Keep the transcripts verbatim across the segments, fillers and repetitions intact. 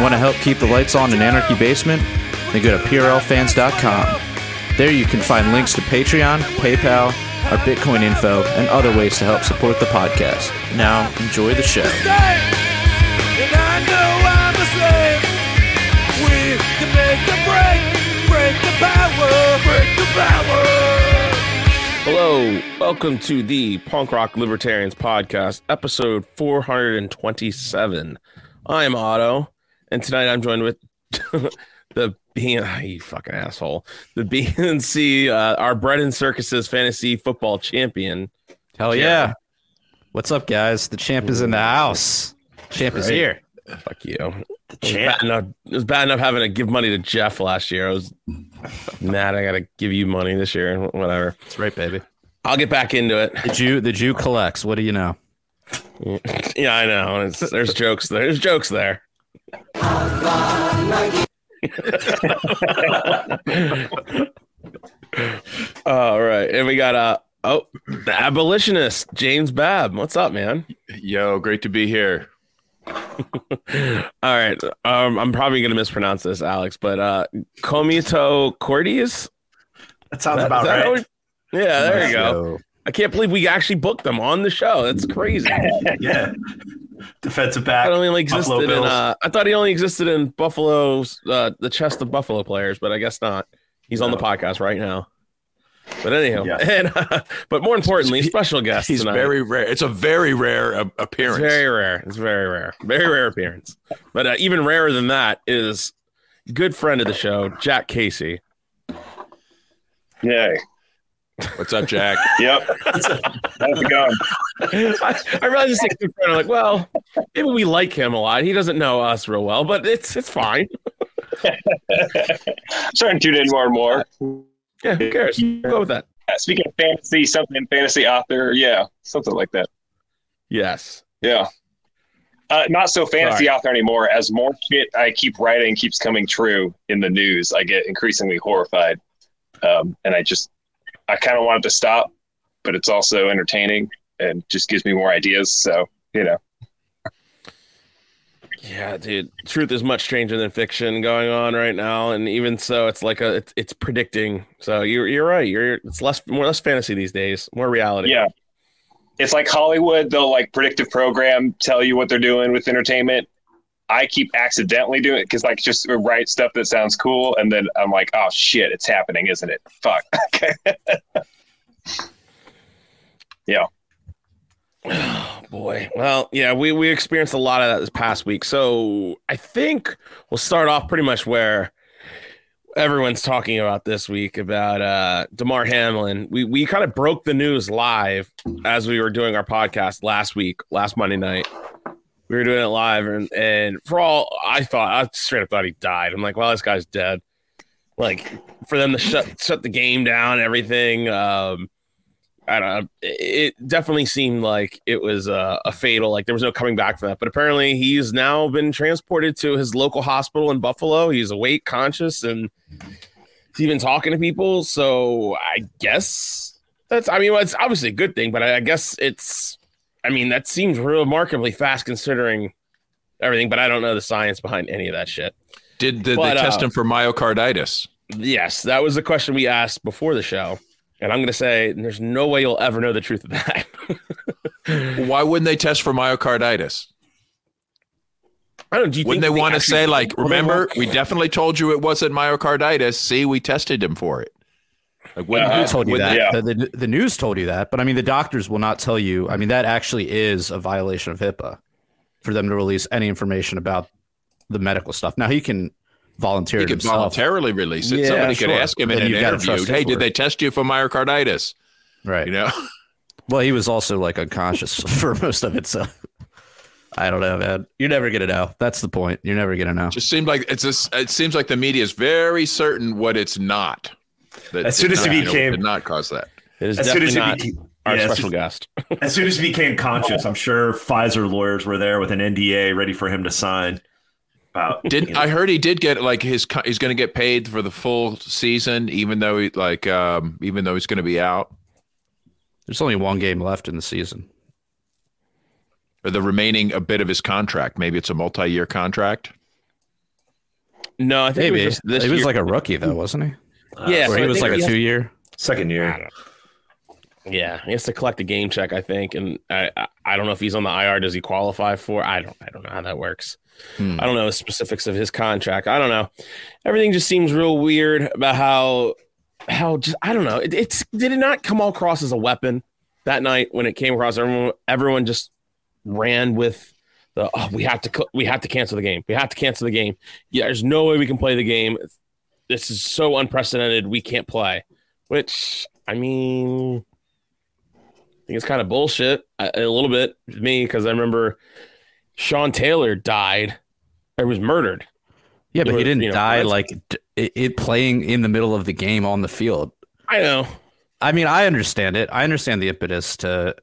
Want to help keep the lights on in Anarchy Basement? Then go to P R L fans dot com. There you can find links to Patreon, PayPal, our Bitcoin info, and other ways to help support the podcast. Now, enjoy the show. And I know I'm a slave. We can make a break, break the power, break the power. Hello, welcome to the Punk Rock Libertarians Podcast, episode four hundred twenty-seven. I'm Otto, and tonight I'm joined with the B- you fucking asshole, the B N C, uh, our bread and circuses fantasy football champion. Hell champ. Yeah! What's up, guys? The champ is in the house. Champ right. is here. Fuck you. The champ. It was, bad enough, it was bad enough having to give money to Jeff last year. I was mad. I gotta give you money this year. Whatever. That's right, baby. I'll get back into it. The Jew, the Jew collects. What do you know? Yeah, I know. It's, there's jokes. There. There's jokes there. All right, and we got uh oh the abolitionist James Babb. What's up, man? Yo, great to be here. All right, um I'm probably gonna mispronounce this, Alex, but uh Comito Cordes. That sounds that, about that right. We, yeah, there you go. I can't believe we actually booked them on the show. That's crazy. Yeah. Defensive back. I, only only existed in, uh, I thought he only existed in Buffalo's, uh, the chest of Buffalo players, but I guess not. He's no. on the podcast right now. But anyhow, yeah. and, uh, but more importantly, he, special guest he's tonight. Very rare. It's a very rare uh, appearance. It's very rare. It's very rare. Very rare appearance. But uh, even rarer than that is good friend of the show, Jack Casey. Yay. What's up, Jack? Yep. How's it going? I, I realize this thing I'm like, well, maybe we like him a lot. He doesn't know us real well, but it's it's fine. Starting to tune in more and more. Yeah, who cares? We'll go with that. Yeah, speaking of fantasy, something fantasy author, yeah, something like that. Yes. Yeah. Uh, not so fantasy Sorry. author anymore. As more shit I keep writing keeps coming true in the news, I get increasingly horrified, um, and I just. I kind of wanted to stop, but it's also entertaining and just gives me more ideas. So, you know. Yeah, dude. Truth is much stranger than fiction going on right now. And even so, it's like a, it's, it's predicting. So you're, you're right. You're, it's less, more, less fantasy these days, more reality. Yeah. It's like Hollywood. They'll like predictive program, tell you what they're doing with entertainment. I keep accidentally doing it because, like, just write stuff that sounds cool, and then I'm like, "Oh shit, it's happening, isn't it?" Fuck. Okay. Yeah. Oh, boy. Well, yeah, we we experienced a lot of that this past week, so I think we'll start off pretty much where everyone's talking about this week about uh, Damar Hamlin. We we kind of broke the news live as we were doing our podcast last week, last Monday night. We were doing it live, and, and for all I thought, I straight up thought he died. I'm like, well, this guy's dead. Like, for them to shut shut the game down, everything, um, I don't know. It definitely seemed like it was a, a fatal, like there was no coming back from that. But apparently he's now been transported to his local hospital in Buffalo. He's awake, conscious, and he's even talking to people. So I guess that's, I mean, well, it's obviously a good thing, but I, I guess it's, I mean, that seems remarkably fast considering everything, but I don't know the science behind any of that shit. Did, did but, they test uh, him for myocarditis? Yes, that was the question we asked before the show. And I'm going to say there's no way you'll ever know the truth of that. Why wouldn't they test for myocarditis? I don't know. Wouldn't they want to say, like, remember, we definitely told you it wasn't myocarditis. See, we tested him for it. Like when uh, who told you that? Yeah. The, the, the news told you that, but I mean, the doctors will not tell you. I mean, that actually is a violation of HIPAA for them to release any information about the medical stuff. Now he can volunteer. He can voluntarily release it. Yeah, Somebody sure. could ask him in an interview, "Hey, did they test you for myocarditis?" Right. You know. Well, he was also like unconscious for most of it, so I don't know, man. You're never gonna know. That's the point. You're never gonna know. It just seemed like it's. Just, it seems like the media is very certain what it's not. That as soon as not, he became, did not cause that. It is as soon as he not became, our yeah, special as, guest. As soon as he became conscious, I'm sure Pfizer lawyers were there with an N D A ready for him to sign. About, did you know. I heard he did get like his? He's going to get paid for the full season, even though he like, um, even though he's going to be out. There's only one game left in the season, or the remaining a bit of his contract. Maybe it's a multi-year contract. No, I think Maybe. it was just this He was year. like a rookie, though, wasn't he? Uh, yeah. So he was like a two-year? Second year. Yeah, he has to collect a game check, I think. And I, I, I don't know if he's on the I R. Does he qualify for? I don't I don't know how that works. Hmm. I don't know the specifics of his contract. I don't know. Everything just seems real weird about how, how just, I don't know. It, it's did it not come across as a weapon that night when it came across? Everyone, everyone just ran with the, oh, we have to, we have to cancel the game. We have to cancel the game. Yeah, there's no way we can play the game. This is so unprecedented. We can't play, which, I mean, I think it's kind of bullshit a, a little bit to me, because I remember Sean Taylor died or was murdered. Yeah, but he didn't you know, die like it, it playing in the middle of the game on the field. I know. I mean, I understand it. I understand the impetus to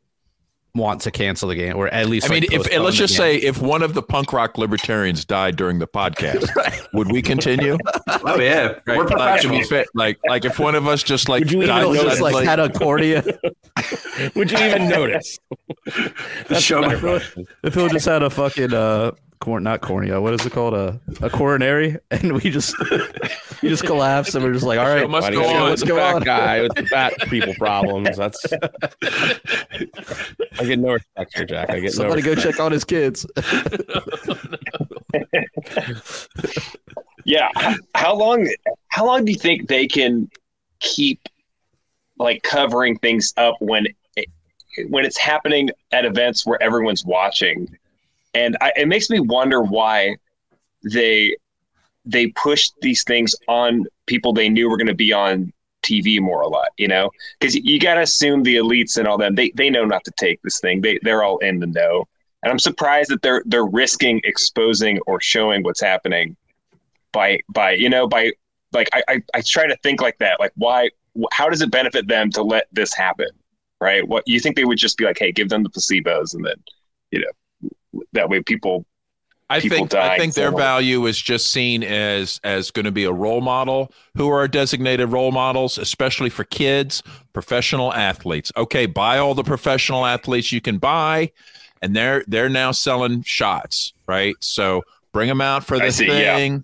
want to cancel the game, or at least I like mean, if and let's just game. say if one of the punk rock libertarians died during the podcast, would we continue? Oh yeah, right. We're professionals. Like, like if one of us just like, would you even just like, like had a cornea? Would you even notice? That's show my if Phil just had a fucking uh, corn, not cornea. What is it called? A a coronary, and we just you just collapse, and we're just like, all right, must go on. Let's go on. Guy with the fat people problems. That's. I get no respect here, Jack. I get Somebody no go check on his kids. Yeah. How long how long do you think they can keep like covering things up when it, when it's happening at events where everyone's watching? And I, it makes me wonder why they they pushed these things on people they knew were going to be on T V more a lot, you know, because you got to assume the elites and all them, they they know not to take this thing. They, they're all in the know. And I'm surprised that they're, they're risking exposing or showing what's happening by, by, you know, by like, I, I, I try to think like that. Like why, how does it benefit them to let this happen? Right. What you think they would just be like, hey, give them the placebos. And then, you know, that way people, I People think I think their value is just seen as as going to be a role model. Who are our designated role models, especially for kids? Professional athletes. Okay, buy all the professional athletes you can buy, and they're they're now selling shots, right? So bring them out for the see, thing. Yeah.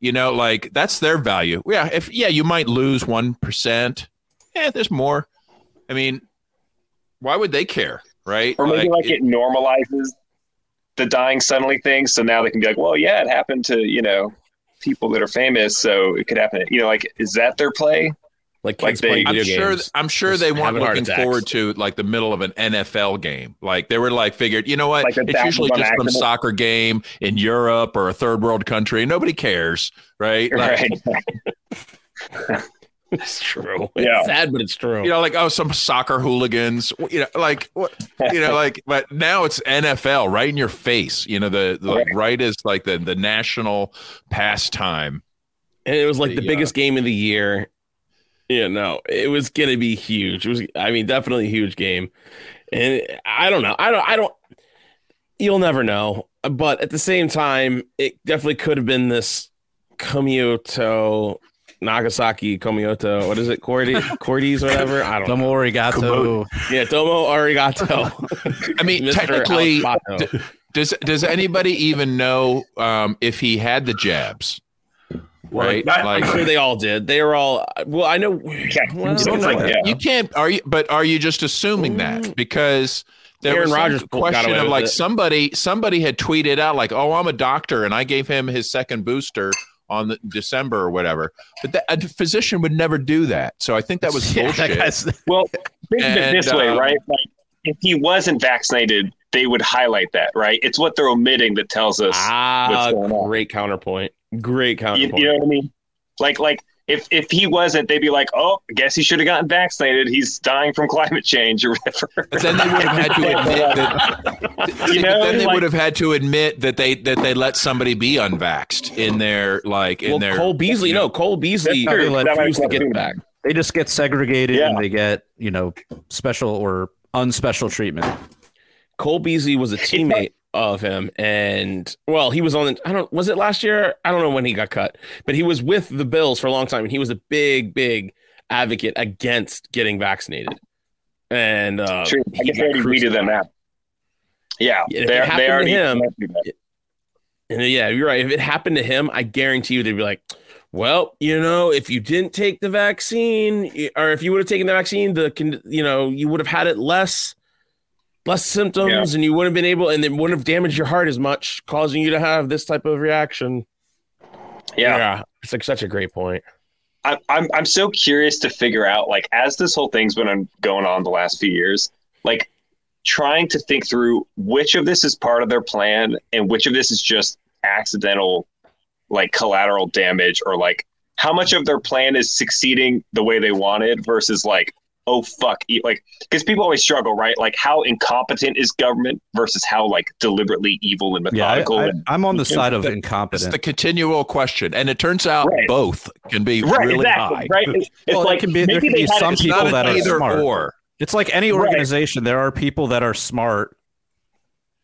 You know, like that's their value. Yeah, if yeah, you might lose one percent. Yeah, there's more. I mean, why would they care, right? Or maybe like, like it, it normalizes the dying suddenly thing. So now they can be like, well, yeah, it happened to, you know, people that are famous. So it could happen. You know, like, is that their play? Like, like they, I'm sure, I'm sure they weren't looking forward to like the middle of an N F L game. Like they were like figured, you know what, like it's usually just some soccer game in Europe or a third world country. Nobody cares. Right. Like, right. It's true. Yeah. It's sad, but it's true. You know, like, oh, some soccer hooligans, you know, like, what, you know, like, but now it's N F L right in your face. You know, the, the like, right is like the, the national pastime. And it was like the, the biggest uh, game of the year. You know, it was going to be huge. It was, I mean, definitely a huge game. And I don't know. I don't, I don't, you'll never know. But at the same time, it definitely could have been this Comito Nagasaki Komioto, what is it, Cordy, Cordy's, whatever. I don't. Domo know. Arigato. Yeah, Domo Arigato. I mean, technically, d- does does anybody even know um, if he had the jabs? Right, well, like, I'm sure they all did. They were all. Well, I know. Yeah, well, I don't know. Like, yeah. You can't. Are you? But are you just assuming that because? There Aaron was Rodgers question of like it. somebody somebody had tweeted out like, oh, I'm a doctor and I gave him his second booster on the December or whatever, but that, a physician would never do that. So I think that was yeah, bullshit. That well, think of it this way, um, right? Like if he wasn't vaccinated, they would highlight that, right? It's what they're omitting that tells us. Ah, great counterpoint. Great counterpoint. You, you know what I mean? Like, like if if he wasn't, they'd be like, oh, I guess he should have gotten vaccinated. He's dying from climate change or whatever. But then they would have had to admit that. You know, then they like, would have had to admit that they that they let somebody be unvaxxed in their like in well, their. Cole Beasley, you know, no, Cole Beasley refused to get back. They just get segregated yeah. and they get you know special or unspecial treatment. Cole Beasley was a teammate of him, and well, he was on the, I don't was it last year? I don't know when he got cut, but he was with the Bills for a long time, and he was a big, big advocate against getting vaccinated. And uh, True. I guess they already weeded them out. Yeah, they are. They already him. And yeah, you're right. If it happened to him, I guarantee you they'd be like, well, you know, if you didn't take the vaccine, or if you would have taken the vaccine, the, you know, you would have had it less, less symptoms, yeah. and you wouldn't have been able, and it wouldn't have damaged your heart as much, causing you to have this type of reaction. Yeah. Yeah, it's like such a great point. I'm, I'm, I'm so curious to figure out, like, as this whole thing's been going on the last few years, like, trying to think through which of this is part of their plan and which of this is just accidental, like, collateral damage, or like how much of their plan is succeeding the way they wanted versus like, oh, fuck. Like, because people always struggle, right? Like, how incompetent is government versus how, like, deliberately evil and methodical. Yeah, I, I, and, I'm on the side know, of the, incompetent. It's the continual question. And it turns out right. both can be right, really exactly, high. Right? It's, well, it's like, can be, there can be some people that are smart. Or. It's like any organization. Right. There are people that are smart,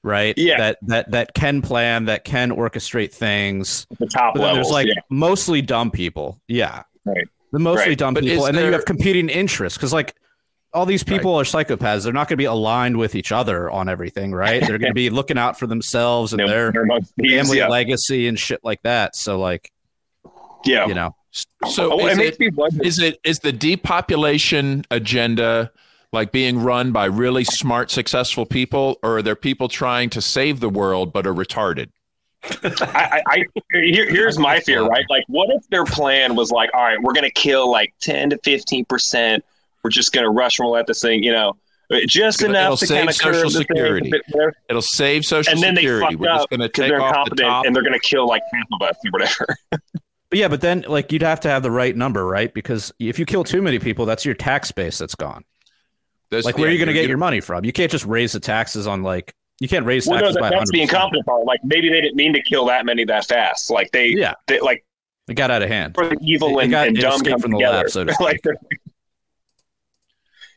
right? Yeah. That that that can plan, that can orchestrate things. The top level. There's like yeah. mostly dumb people. Yeah. Right. The mostly right. dumb but people, and there... then you have competing interests, because like all these people right. are psychopaths. They're not going to be aligned with each other on everything, right? They're going to be looking out for themselves and no, their family yeah. legacy and shit like that. So like, yeah, you know. So oh, is, it, it is it is the depopulation agenda? Like being run by really smart, successful people, or are there people trying to save the world but are retarded? I, I here, here's my fear, right? Like, what if their plan was like, all right, we're gonna kill like ten to fifteen percent. We're just gonna rush and roll at this thing, you know, just it'll, enough it'll to kind of social security. It'll save social and then security. They we're just gonna take off the top, and they're gonna kill like half of us or whatever. But yeah, but then like you'd have to have the right number, right? Because if you kill too many people, that's your tax base that's gone. There's, like, where yeah, are you going to get your money from? You can't just raise the taxes on, like, you can't raise well, taxes no, that, by one hundred percent. That's the incompetent part. Like, maybe they didn't mean to kill that many that fast. Like, they, yeah. they like, it got out of hand. The evil it, and, got, and dumb come from together. The lab, so to like,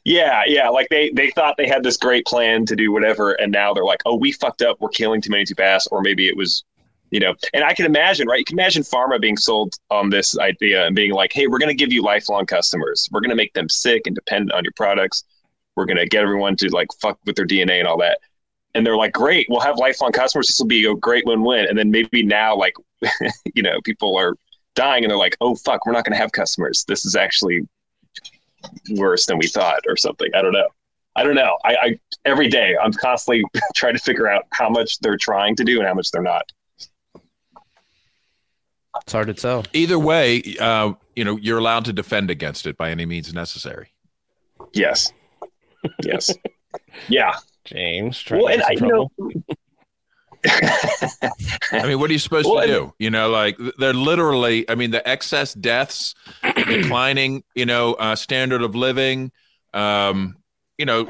yeah, yeah. Like, they, they thought they had this great plan to do whatever, and now they're like, oh, we fucked up. We're killing too many too fast. Or maybe it was, you know. And I can imagine, right? You can imagine pharma being sold on this idea and being like, hey, we're going to give you lifelong customers. We're going to make them sick and dependent on your products. We're going to get everyone to like fuck with their D N A and all that. And they're like, great, we'll have lifelong customers. This will be a great win-win. And then maybe now, like, you know, people are dying and they're like, oh, fuck, we're not going to have customers. This is actually worse than we thought or something. I don't know. I don't know. I, I every day I'm constantly trying to figure out how much they're trying to do and how much they're not. It's hard to tell. Either way, uh, you know, you're allowed to defend against it by any means necessary. Yes. Yes. Yeah. James. Well, and I, you know, I mean, what are you supposed well, to do? You know, like they're literally, I mean, the excess deaths, declining, you know, uh, standard of living, um, you know,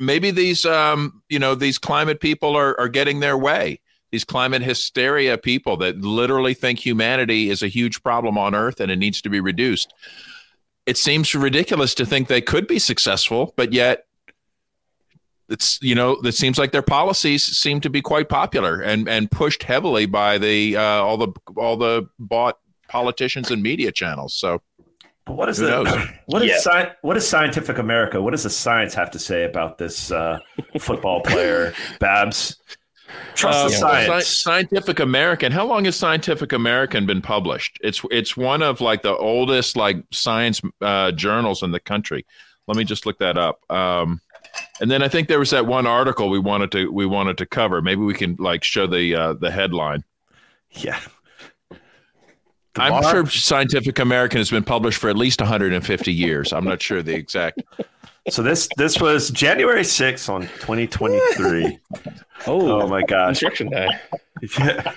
maybe these, um, you know, these climate people are, are getting their way. These climate hysteria people that literally think humanity is a huge problem on Earth and it needs to be reduced. It seems ridiculous to think they could be successful, but yet it's, you know, it seems like their policies seem to be quite popular and, and pushed heavily by the, uh, all the, all the bought politicians and media channels. So but what is the, what is yeah. sci- what is Scientific America? What does the science have to say about this, uh, football player, Babs? Trust uh, the science. Sci- Scientific American. How long has Scientific American been published? It's it's one of like the oldest like science uh, journals in the country. Let me just look that up. Um, and then I think there was that one article we wanted to we wanted to cover. Maybe we can like show the uh, the headline. Yeah, Damar? I'm sure Scientific American has been published for at least one hundred fifty years. I'm not sure the exact. So this this was January sixth on twenty twenty-three. Oh, oh my gosh. Insurrection Day. Yeah.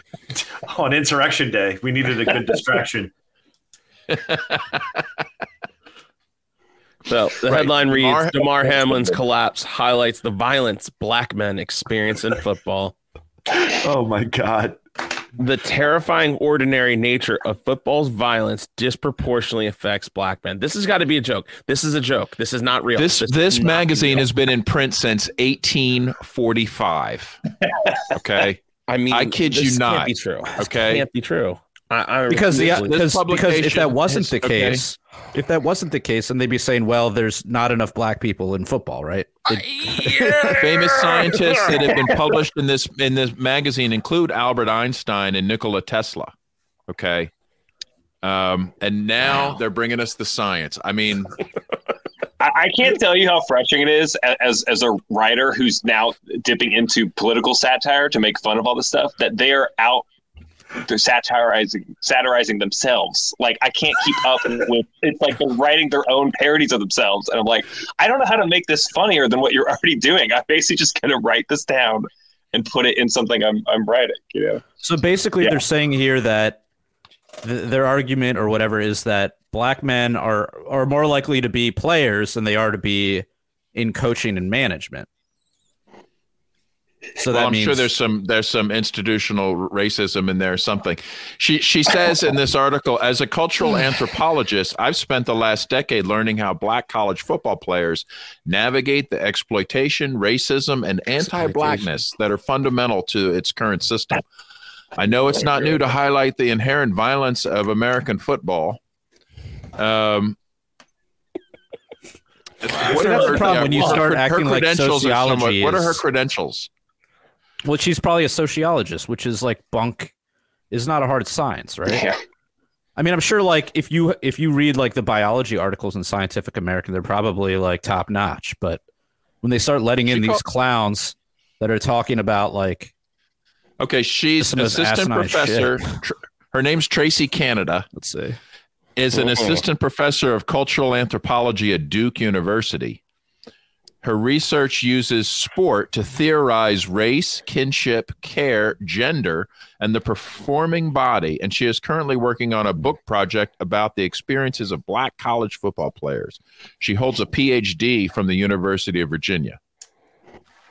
On Insurrection Day. We needed a good distraction. Well, the right. headline reads, Damar, Damar Hamlin's collapse highlights the violence black men experience in football. Oh my God. The terrifying ordinary nature of football's violence disproportionately affects black men. This has got to be a joke. This is a joke. This is not real. This this, this magazine has been in print since eighteen forty-five. Okay. I mean, I kid you not. Can't be true. Okay. This can't be true. I, I because the, because, because if that wasn't is, the case, okay. if that wasn't the case, then they'd be saying, well, there's not enough black people in football, right? Uh, yeah. Famous scientists that have been published in this in this magazine include Albert Einstein and Nikola Tesla. Okay. Um, and now wow. they're bringing us the science. I mean, I, I can't tell you how frustrating it is as as a writer who's now dipping into political satire to make fun of all this stuff that they are out. They're satirizing, satirizing themselves. Like I can't keep up with. It's like they're writing their own parodies of themselves, and I'm like, I don't know how to make this funnier than what you're already doing. I'm basically just gonna write this down and put it in something I'm I'm writing. You know. So basically, yeah. they're saying here that th- their argument or whatever is that black men are are more likely to be players than they are to be in coaching and management. So well, that I'm means... sure there's some there's some institutional racism in there or something. She she says in this article, as a cultural anthropologist, I've spent the last decade learning how black college football players navigate the exploitation, racism, and anti-blackness that are fundamental to its current system. I know it's not new to highlight the inherent violence of American football. Um What That's the problem when you start her, acting her like sociology. What are her credentials? Well, she's probably a sociologist, which is like bunk is not a hard science, right? Yeah. I mean, I'm sure like if you if you read like the biology articles in Scientific American, they're probably like top notch. But when they start letting in she these called- clowns that are talking about like. OK, she's an assistant professor. Tr- her name's Tracie Canada. Let's see. Is an assistant professor of cultural anthropology at Duke University. Her research uses sport to theorize race, kinship, care, gender, and the performing body. And she is currently working on a book project about the experiences of black college football players. She holds a P H D from the University of Virginia.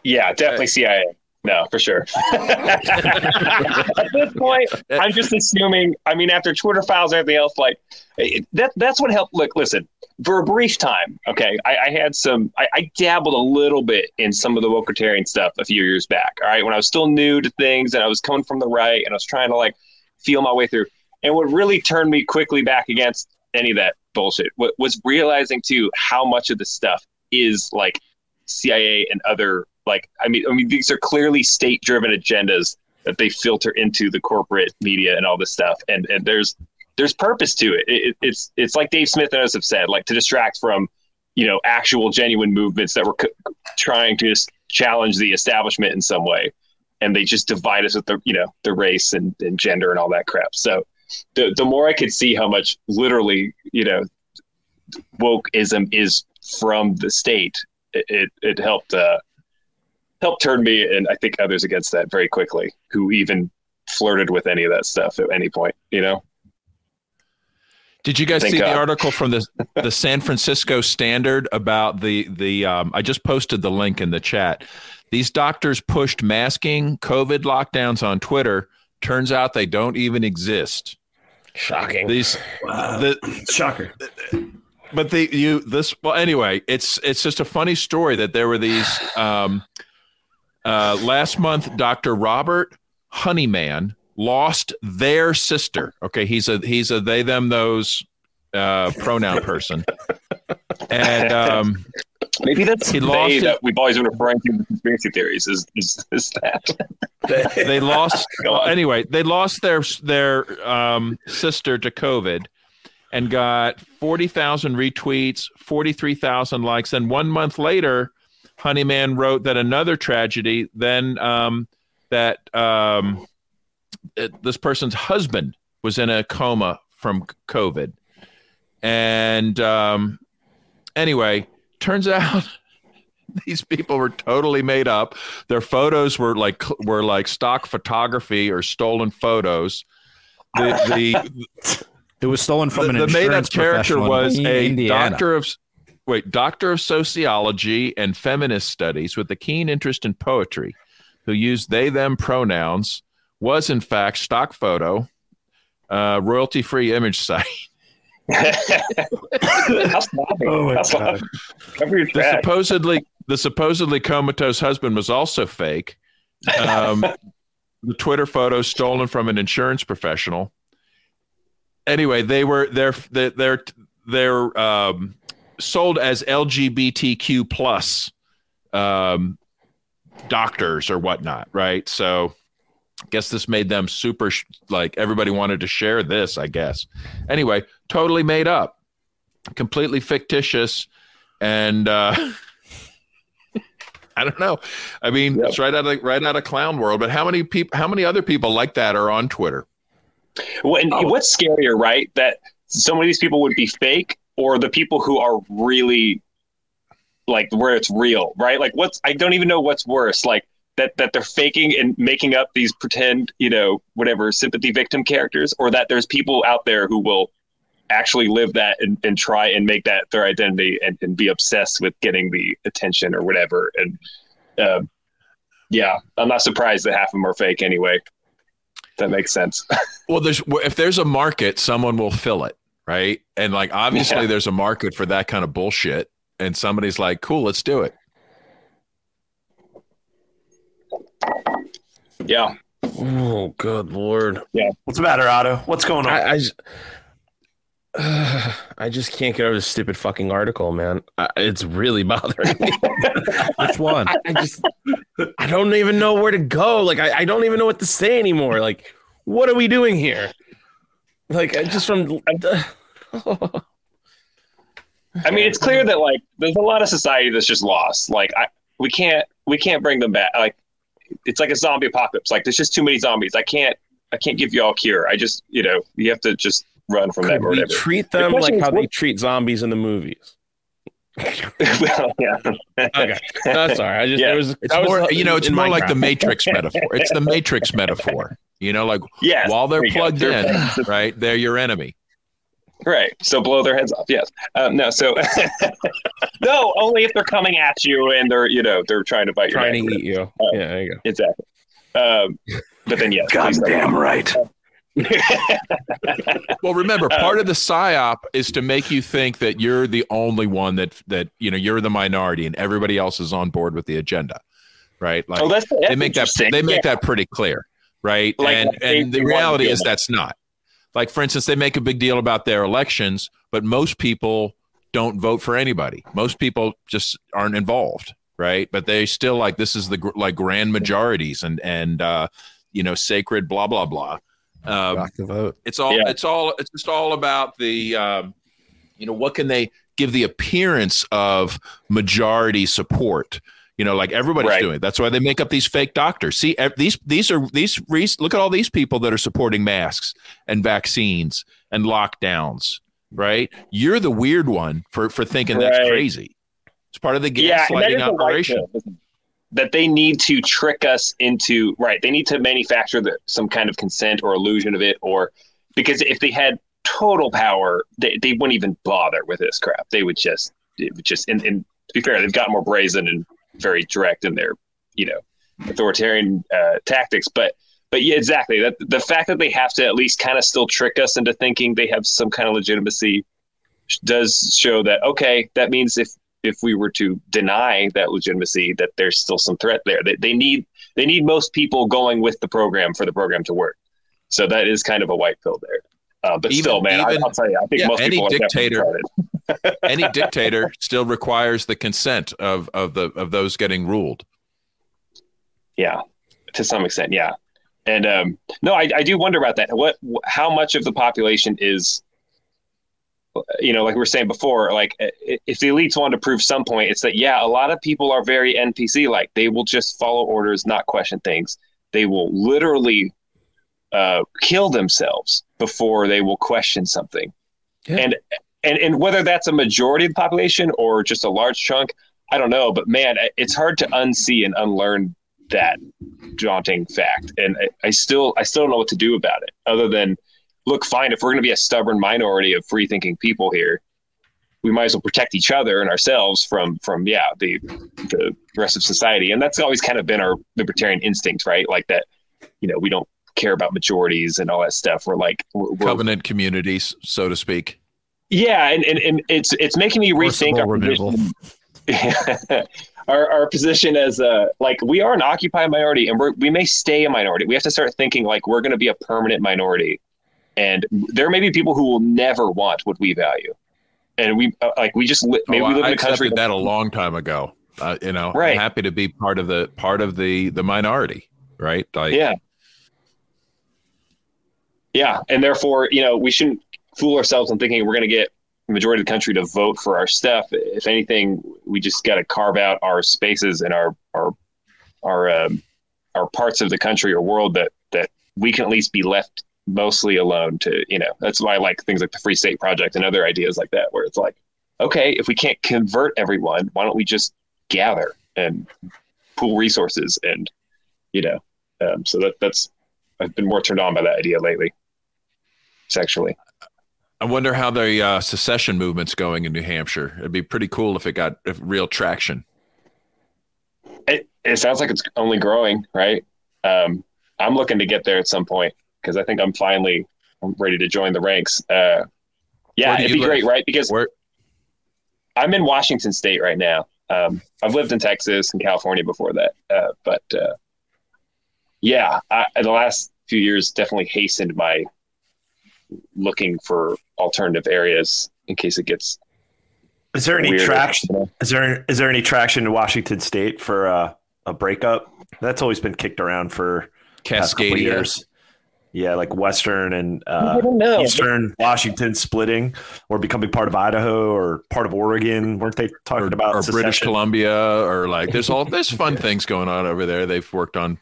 Yeah, definitely C I A. No, for sure. At this point, I'm just assuming, I mean, after Twitter files and everything else, like, it, that that's what helped. Look, listen, for a brief time, okay, I, I had some, I, I dabbled a little bit in some of the wokeitarian stuff a few years back, all right, when I was still new to things and I was coming from the right and I was trying to, like, feel my way through. And what really turned me quickly back against any of that bullshit was realizing, too, how much of this stuff is, like, C I A and other Like, I mean, I mean, these are clearly state-driven agendas that they filter into the corporate media and all this stuff. And and there's there's purpose to it. it, it it's it's like Dave Smith and us have said, like to distract from, you know, actual genuine movements that were co- trying to just challenge the establishment in some way. And they just divide us with the, you know, the race and, and gender and all that crap. So the the more I could see how much literally, you know, wokeism is from the state, it it, it helped. Uh, helped turn me and I think others against that very quickly, who even flirted with any of that stuff at any point, you know? Did you guys Thank see God. the article from the the San Francisco Standard about the, the um, I just posted the link in the chat. These doctors pushed masking, COVID lockdowns on Twitter. Turns out they don't even exist. Shocking. These, wow. the, Shocker. But the, you, this, well, anyway, it's, it's just a funny story that there were these, um, Uh, last month, Doctor Robert Honeyman lost their sister. Okay, he's a he's a they them those uh, pronoun person, and um, maybe that's he lost they that we've always been referring to in conspiracy theories. Is is, is that they, they lost well, anyway? They lost their their um, sister to COVID, and got forty thousand retweets, forty three thousand likes, and one month later. Honeyman wrote that another tragedy, then um, that um, it, this person's husband was in a coma from COVID. And um, anyway, turns out these people were totally made up. Their photos were like were like stock photography or stolen photos. The, the It was stolen from the, an the insurance professional. The made-up character was in a Indiana. doctor of... Wait, doctor of sociology and feminist studies with a keen interest in poetry, who used they, them pronouns, was in fact stock photo, uh, royalty free image site. That's oh my That's God. Cover the supposedly the supposedly comatose husband was also fake. Um, the Twitter photo stolen from an insurance professional. anyway, they were they're they're they're um, sold as L G B T Q plus um, doctors or whatnot, right? So, I guess this made them super sh- like everybody wanted to share this, I guess. Anyway, totally made up, completely fictitious, and uh, I don't know. I mean, yep. It's right out of right out of clown world. But how many people? How many other people like that are on Twitter? Well, and oh. What's scarier, right? That some of these people would be fake, or the people who are really like where it's real, right? Like, what's I don't even know what's worse, like that that they're faking and making up these pretend, you know, whatever sympathy victim characters, or that there's people out there who will actually live that and, and try and make that their identity and, and be obsessed with getting the attention or whatever. And uh, yeah, I'm not surprised that half of them are fake anyway. That makes sense. Well, there's if there's a market, someone will fill it, right? And like obviously, yeah. There's a market for that kind of bullshit, and somebody's like, "Cool, let's do it." Yeah. Oh, good Lord. Yeah. What's the matter, Otto? What's going on? I I, uh, I just can't get over this stupid fucking article, man. I, it's really bothering me. Which one? I, I just. I don't even know where to go. Like, I, I don't even know what to say anymore. Like, what are we doing here? Like, I just from. Oh. I mean, it's clear that like there's a lot of society that's just lost. Like, I we can't we can't bring them back. Like, it's like a zombie apocalypse. Like, there's just too many zombies. I can't I can't give y'all a cure. I just you know you have to just run from that or whatever. Treat them the like how what? They treat zombies in the movies. Well, yeah. Okay, that's all right. I just yeah. there was, it's was more, you know, it's more Minecraft. Like the Matrix metaphor. It's the Matrix metaphor. You know, like yes, while they're plugged go. in, right? They're your enemy. Right. So blow their heads off. Yes. Um, no. So no. Only if they're coming at you and they're you know they're trying to bite you. Trying to eat you. Um, yeah. There you go. Exactly. Um, but then yes. Goddamn right. Um, well, remember, part of the psyop is to make you think that you're the only one that that you know you're the minority and everybody else is on board with the agenda, right? Like oh, that's, that's they make that they make yeah. that pretty clear, right? Like, and and the reality is that's not. Like, for instance, they make a big deal about their elections, but most people don't vote for anybody. Most people just aren't involved, right? But they still like this is the like grand majorities and and uh, you know sacred blah blah blah. Um, it's all, yeah. it's all, it's just all about the, um, you know, what can they give the appearance of majority support, you know, like everybody's right. doing. That's why they make up these fake doctors. See, these, these are, these, look at all these people that are supporting masks and vaccines and lockdowns, right? You're the weird one for, for thinking right. that's crazy. It's part of the gaslighting yeah, operation. That they need to trick us into, right, they need to manufacture the, some kind of consent or illusion of it, or because if they had total power, they, they wouldn't even bother with this crap. They would just, it would just and, and to be fair, they've gotten more brazen and very direct in their, you know, authoritarian uh, tactics. But, but yeah, exactly. That the fact that they have to at least kind of still trick us into thinking they have some kind of legitimacy does show that, okay, that means if, if we were to deny that legitimacy, that there's still some threat there. They, they need they need most people going with the program for the program to work. So that is kind of a white pill there. Uh, but even, still, man, even, I'll tell you, I think yeah, most any people dictator, are any dictator still requires the consent of of the of those getting ruled. Yeah, to some extent, yeah. And um, no, I, I do wonder about that. What how much of the population is you know, like we were saying before, like if the elites want to prove some point, it's that, yeah, a lot of people are very N P C-like. They will just follow orders, not question things. They will literally uh, kill themselves before they will question something. Yeah. And, and and whether that's a majority of the population or just a large chunk, I don't know. But man, it's hard to unsee and unlearn that daunting fact. And I, I still, I still don't know what to do about it other than, look, fine, if we're going to be a stubborn minority of free-thinking people here, we might as well protect each other and ourselves from, from yeah, the the rest of society. And that's always kind of been our libertarian instinct, right? Like that, you know, we don't care about majorities and all that stuff. We're like... We're, covenant communities, so to speak. Yeah, and, and, and it's it's making me rethink our position, our, our position as, a, like, we are an occupied minority, and we're, we may stay a minority. We have to start thinking, like, we're going to be a permanent minority. And there may be people who will never want what we value. And we uh, like we just li- maybe oh, we live I in a country that, that a long time ago. Uh, you know, right. I'm happy to be part of the part of the the minority, right? Like, yeah, yeah, and therefore, you know, we shouldn't fool ourselves in thinking we're going to get the majority of the country to vote for our stuff. If anything, we just got to carve out our spaces and our our our um, our parts of the country or world that that we can at least be left mostly alone to, you know. That's why I like things like the Free State Project and other ideas like that, where it's like, okay, if we can't convert everyone, why don't we just gather and pool resources? And, you know, um, so that that's, I've been more turned on by that idea lately, sexually. I wonder how the uh, secession movement's going in New Hampshire. It'd be pretty cool if it got if real traction. It, it sounds like it's only growing, right? Um, I'm looking to get there at some point, because I think I'm finally I'm ready to join the ranks. Uh, yeah, it'd be live? great, right? Because Where? I'm in Washington State right now. Um, I've lived in Texas and California before that. Uh, but uh, yeah, I, the last few years definitely hastened my looking for alternative areas in case it gets. Is there any weirder. traction? Is there, is there any traction in Washington State for uh, a breakup? That's always been kicked around for Cascadia years. Yeah, like Western and uh, Eastern Washington splitting or becoming part of Idaho or part of Oregon. Weren't they talking or, about or secession? British Columbia, or like there's all there's fun things going on over there they've worked on.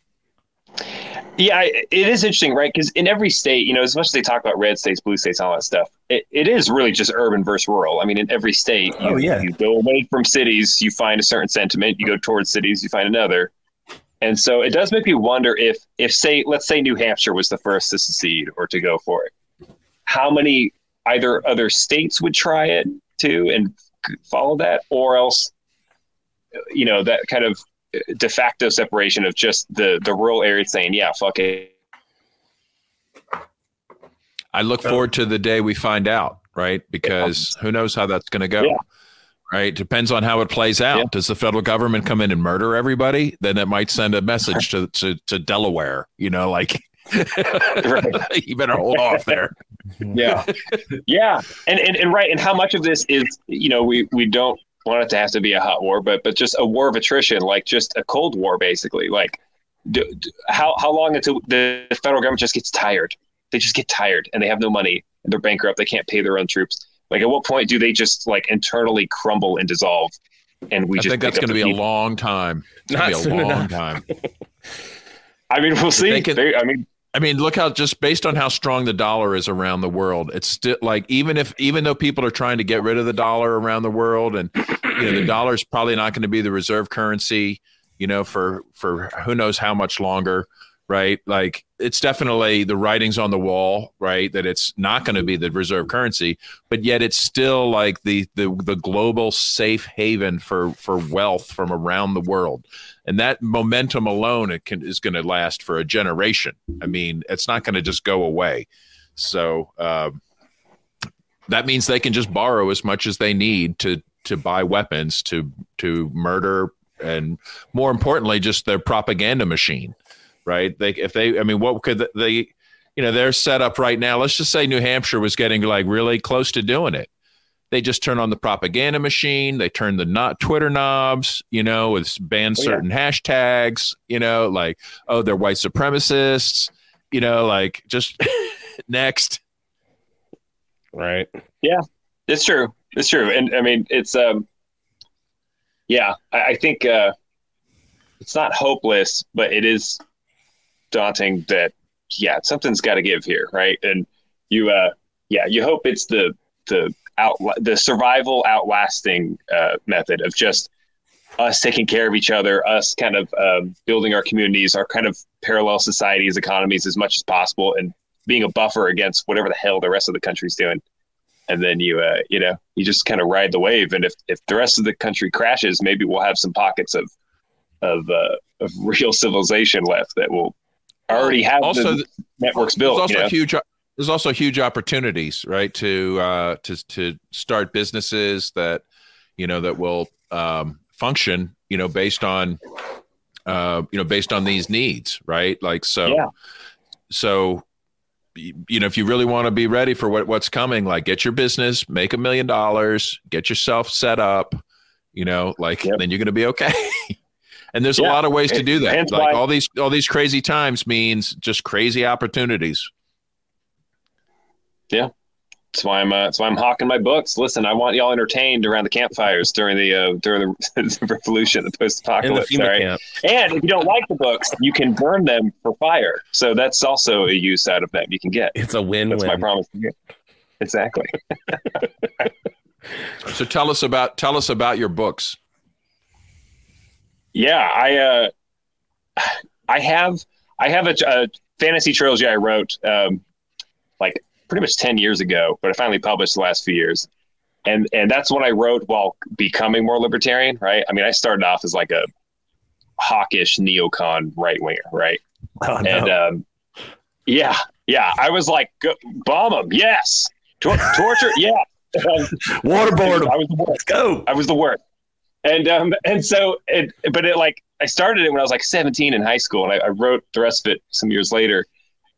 Yeah, it is interesting, right? Because in every state, you know, as much as they talk about red states, blue states, all that stuff, it, it is really just urban versus rural. I mean, in every state, you, oh, yeah. you go away from cities, you find a certain sentiment, you go towards cities, you find another. And so it does make me wonder if, if say, let's say New Hampshire was the first to secede or to go for it, how many either other states would try it too and follow that, or else, you know, that kind of de facto separation of just the, the rural area saying, yeah, fuck it. I look forward to the day we find out, right? Because who knows how that's going to go. Yeah. Right. Depends on how it plays out. Yeah. Does the federal government come in and murder everybody? Then it might send a message to, to, to Delaware, you know, like you better hold off there. Yeah. Yeah. And, and, and right. And how much of this is, you know, we, we don't want it to have to be a hot war, but, but just a war of attrition, like just a Cold War, basically. Like do, do, how, how long until the federal government just gets tired? They just get tired and they have no money and they're bankrupt. They can't pay their own troops. Like, at what point do they just like internally crumble and dissolve? And we I just think that's going to be people. a long time. It's going to be a long enough. time. I mean, we'll see. They can, they, I mean, I mean, look how just based on how strong the dollar is around the world, it's still like even if even though people are trying to get rid of the dollar around the world, and you know the dollar is probably not going to be the reserve currency, you know, for for who knows how much longer. Right. Like it's definitely the writing's on the wall, right, that it's not going to be the reserve currency, but yet it's still like the, the the global safe haven for for wealth from around the world. And that momentum alone, it can, is going to last for a generation. I mean, it's not going to just go away. So uh, that means they can just borrow as much as they need to to buy weapons, to to murder, and more importantly, just their propaganda machine. Right. They, if they, I mean, what could they, you know, they're set up right now. Let's just say New Hampshire was getting like really close to doing it. They just turn on the propaganda machine. They turn the not Twitter knobs, you know, it's ban certain oh, yeah. hashtags, you know, like, oh, they're white supremacists, you know, like just next. Right. Yeah, it's true. It's true. And I mean, it's, um, yeah, I, I think uh, it's not hopeless, but it is daunting that yeah something's got to give here, right? And you uh yeah you hope it's the the out the survival outlasting uh method of just us taking care of each other, us kind of uh, building our communities, our kind of parallel societies, economies as much as possible, and being a buffer against whatever the hell the rest of the country's doing. And then you uh you know you just kind of ride the wave, and if if the rest of the country crashes, maybe we'll have some pockets of of uh of real civilization left that will already have also, the networks built. There's also you know? huge. There's also huge opportunities, right, to uh, to to start businesses that you know that will um, function, you know, based on uh, you know based on these needs, right? Like so, yeah. so you know, if you really want to be ready for what, what's coming, like get your business, make a million dollars, get yourself set up, you know, like yep. then you're going to be okay. And there's yeah. a lot of ways to do that. It's like all these, all these crazy times means just crazy opportunities. Yeah. That's why I'm, uh, that's why I'm hawking my books. Listen, I want y'all entertained around the campfires during the, uh, during the, the revolution, the post-apocalypse. The sorry. Camp. And if you don't like the books, you can burn them for fire. So that's also a use out of that you can get. It's a win-win. That's my promise. Exactly. So tell us about, tell us about your books. Yeah, I, uh, I have, I have a, a fantasy trilogy I wrote, um, like pretty much ten years ago, but I finally published the last few years. And, and that's what I wrote while becoming more libertarian. Right. I mean, I started off as like a hawkish neocon right winger. Right. Oh, no. And, um, yeah, yeah. I was like, go, bomb them. Yes. Tor- torture. Yeah. Um, Waterboard. I was the worst. Let's go. I was the worst. And um and so it, but it like I started it when I was like seventeen in high school, and I, I wrote the rest of it some years later,